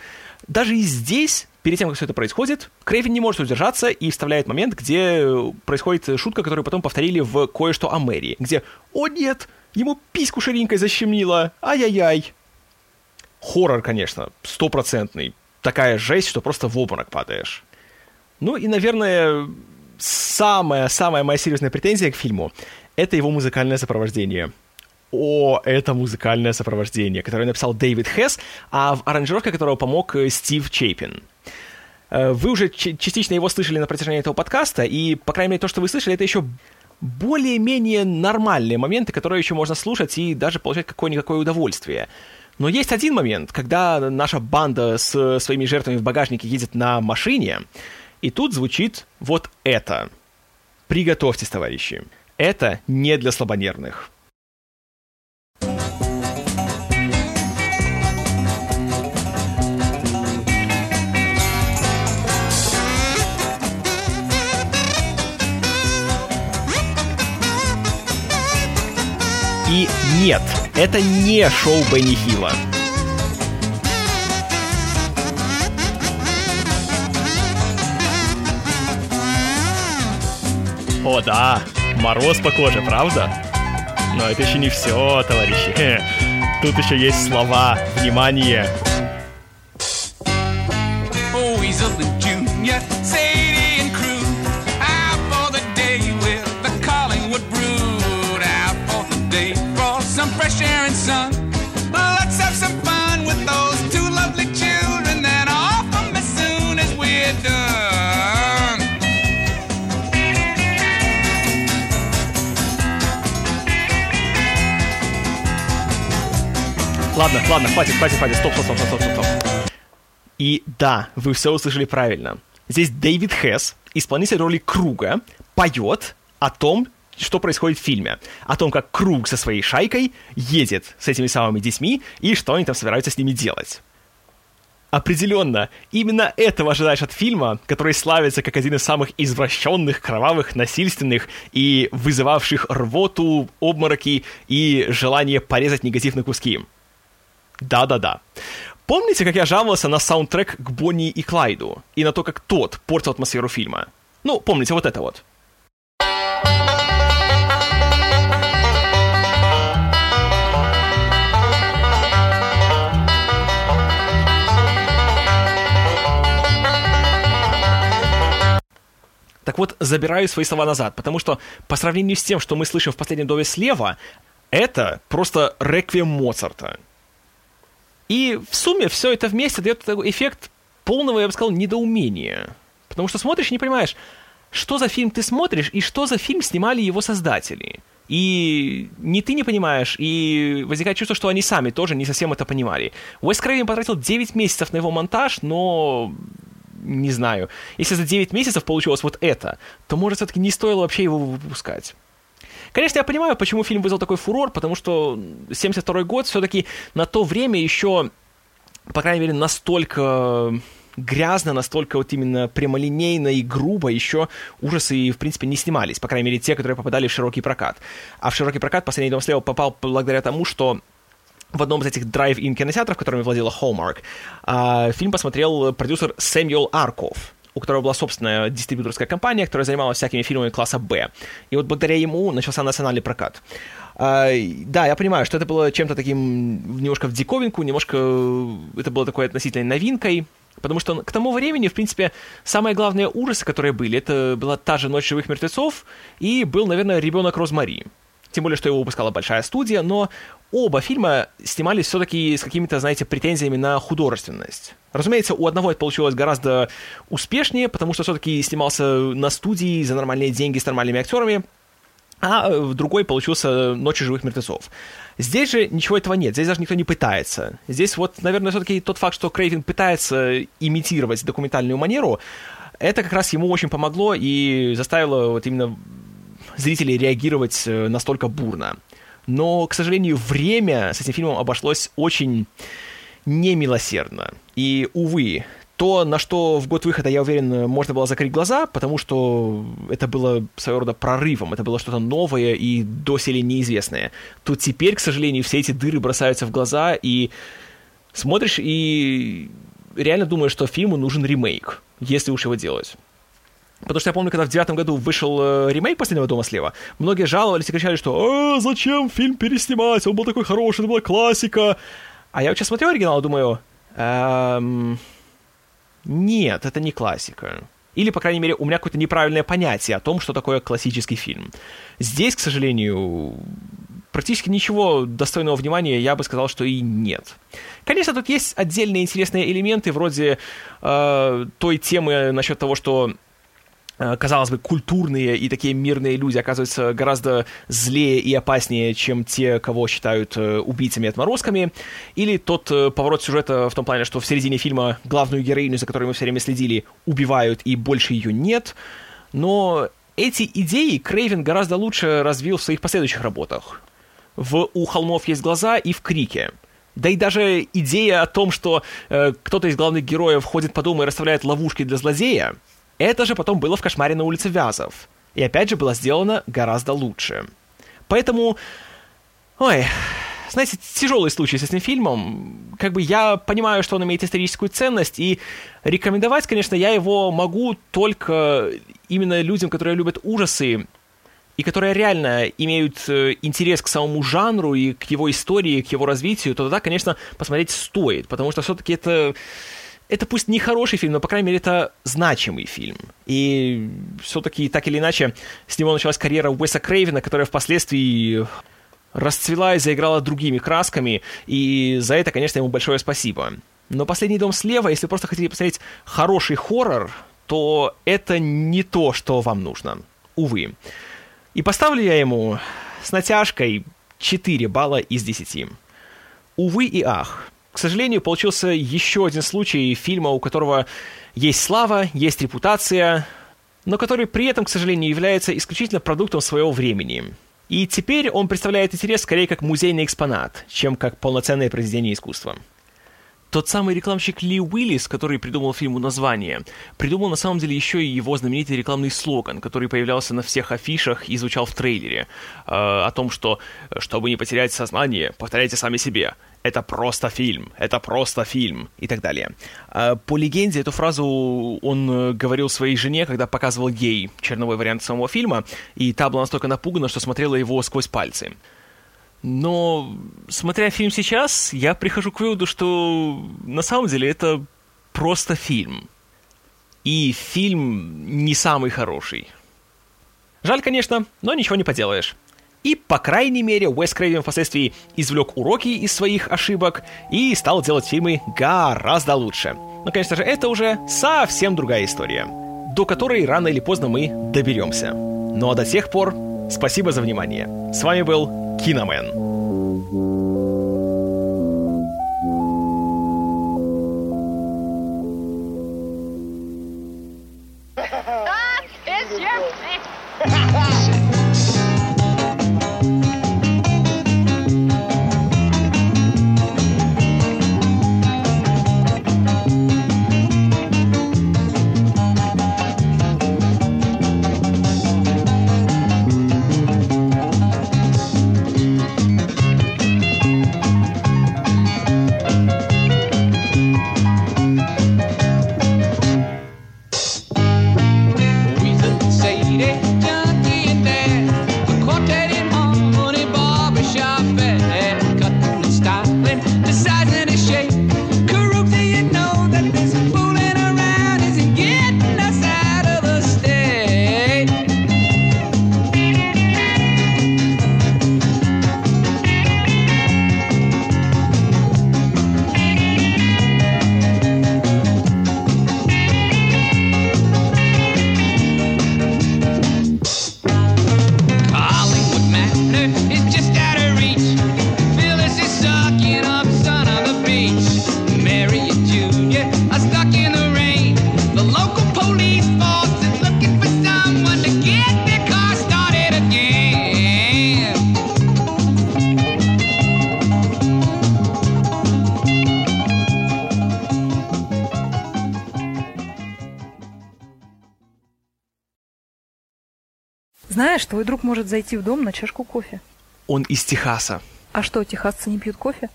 Даже и здесь, перед тем, как все это происходит, Крейвен не может удержаться и вставляет момент, где происходит шутка, которую потом повторили в «Кое-что о Мэри», где «О, нет!» Ему письку ширинкой защемнило. Ай-яй-яй. Хоррор, конечно, стопроцентный. Такая жесть, что просто в обморок падаешь. Ну и, наверное, самая-самая моя серьезная претензия к фильму — это его музыкальное сопровождение. О, это музыкальное сопровождение, которое написал Дэвид Хесс, а в аранжировке которого помог Стив Чапин. Вы уже частично его слышали на протяжении этого подкаста, и, по крайней мере, то, что вы слышали, это еще более-менее нормальные моменты, которые еще можно слушать и даже получать какое-никакое удовольствие. Но есть один момент, когда наша банда с своими жертвами в багажнике едет на машине, и тут звучит вот это. Приготовьтесь, товарищи. Это не для слабонервных. И нет, это не шоу Бенни Хилла. О да, мороз по коже, правда? Но это еще не все, товарищи. Тут еще есть слова. Внимание! Ладно, ладно, хватит, хватит, хватит, стоп, стоп, стоп, стоп, стоп, стоп. И да, вы все услышали правильно. Здесь Дэвид Хесс, исполнитель роли Круга, поет о том, что происходит в фильме. О том, как Круг со своей шайкой едет с этими самыми детьми и что они там собираются с ними делать. Определенно, именно этого ожидаешь от фильма, который славится как один из самых извращенных, кровавых, насильственных и вызывавших рвоту, обмороки и желание порезать негатив на куски. Да-да-да. Помните, как я жаловался на саундтрек к Бонни и Клайду? И на то, как тот портил атмосферу фильма? Ну, помните, вот это вот. Так вот, забираю свои слова назад, потому что по сравнению с тем, что мы слышим в «Последнем доме слева», это просто реквием Моцарта. И в сумме все это вместе дает такой эффект полного, я бы сказал, недоумения. Потому что смотришь и не понимаешь, что за фильм ты смотришь и что за фильм снимали его создатели. И ни ты не понимаешь, и возникает чувство, что они сами тоже не совсем это понимали. Уэс Крэйвен потратил девять месяцев на его монтаж, но... не знаю. Если за девять месяцев получилось вот это, то, может, все-таки не стоило вообще его выпускать. Конечно, я понимаю, почему фильм вызвал такой фурор, потому что семьдесят второй год все-таки на то время еще, по крайней мере, настолько грязно, настолько вот именно прямолинейно и грубо еще ужасы и, в принципе, не снимались, по крайней мере, те, которые попадали в широкий прокат. А в широкий прокат «Последний дом слева» попал благодаря тому, что в одном из этих драйв-ин кинотеатров, которыми владела Hallmark, фильм посмотрел продюсер Сэмюэл Арков, у которого была собственная дистрибьюторская компания, которая занималась всякими фильмами класса «Б». И вот благодаря ему начался национальный прокат. А, да, я понимаю, что это было чем-то таким немножко в диковинку, немножко это было такой относительной новинкой, потому что к тому времени, в принципе, самые главные ужасы, которые были, это была та же «Ночь живых мертвецов» и был, наверное, «Ребенок Розмари». Тем более, что его выпускала большая студия, но оба фильма снимались все-таки с какими-то, знаете, претензиями на художественность. Разумеется, у одного это получилось гораздо успешнее, потому что все-таки снимался на студии за нормальные деньги с нормальными актерами, а в другой получился «Ночь живых мертвецов». Здесь же ничего этого нет, здесь даже никто не пытается. Здесь вот, наверное, все-таки тот факт, что Крейвен пытается имитировать документальную манеру, это как раз ему очень помогло и заставило вот именно... зрителей реагировать настолько бурно. Но, к сожалению, время с этим фильмом обошлось очень немилосердно. И, увы, то, на что в год выхода, я уверен, можно было закрыть глаза, потому что это было своего рода прорывом, это было что-то новое и доселе неизвестное. То теперь, к сожалению, все эти дыры бросаются в глаза, и смотришь и реально думаешь, что фильму нужен ремейк, если уж его делать. Потому что я помню, когда в девятом году вышел ремейк «Последнего дома слева», многие жаловались и кричали, что «А, зачем фильм переснимать? Он был такой хороший, это была классика». А я вот сейчас смотрю оригинал и думаю, эм, нет, это не классика. Или, по крайней мере, у меня какое-то неправильное понятие о том, что такое классический фильм. Здесь, к сожалению, практически ничего достойного внимания, я бы сказал, что и нет. Конечно, тут есть отдельные интересные элементы, вроде э, той темы насчет того, что, э, казалось бы, культурные и такие мирные люди оказываются гораздо злее и опаснее, чем те, кого считают э, убийцами и отморозками. Или тот э, поворот сюжета в том плане, что в середине фильма главную героиню, за которой мы все время следили, убивают, и больше ее нет. Но эти идеи Крейвен гораздо лучше развил в своих последующих работах. В «У холмов есть глаза» и в «Крике». Да и даже идея о том, что э, кто-то из главных героев ходит по дому и расставляет ловушки для злодея, это же потом было в «Кошмаре на улице Вязов». И опять же было сделано гораздо лучше. Поэтому, ой, знаете, тяжелый случай с этим фильмом. Как бы я понимаю, что он имеет историческую ценность, и рекомендовать, конечно, я его могу только именно людям, которые любят ужасы, и которые реально имеют интерес к самому жанру и к его истории, к его развитию, то тогда, конечно, посмотреть стоит, потому что все-таки это, это пусть не хороший фильм, но, по крайней мере, это значимый фильм. И все-таки, так или иначе, с него началась карьера Уэса Крейвена, которая впоследствии расцвела и заиграла другими красками, и за это, конечно, ему большое спасибо. Но «Последний дом слева», если вы просто хотите посмотреть хороший хоррор, то это не то, что вам нужно. Увы. И поставлю я ему с натяжкой четыре балла из десяти. Увы и ах. К сожалению, получился еще один случай фильма, у которого есть слава, есть репутация, но который при этом, к сожалению, является исключительно продуктом своего времени. И теперь он представляет интерес скорее как музейный экспонат, чем как полноценное произведение искусства. Тот самый рекламщик Ли Уиллис, который придумал фильму название, придумал на самом деле еще и его знаменитый рекламный слоган, который появлялся на всех афишах и звучал в трейлере, э, о том, что «чтобы не потерять сознание, повторяйте сами себе, это просто фильм, это просто фильм» и так далее. Э, по легенде, эту фразу он говорил своей жене, когда показывал ей черновой вариант самого фильма, и та была настолько напугана, что смотрела его сквозь пальцы. Но, смотря фильм сейчас, я прихожу к выводу, что на самом деле это просто фильм. И фильм не самый хороший. Жаль, конечно, но ничего не поделаешь. И, по крайней мере, Уэс Крейвен впоследствии извлек уроки из своих ошибок и стал делать фильмы гораздо лучше. Но, конечно же, это уже совсем другая история, до которой рано или поздно мы доберемся. Ну а до тех пор, спасибо за внимание. С вами был Киномен. Знаешь, твой друг может зайти в дом на чашку кофе. Он из Техаса. А что, техасцы не пьют кофе?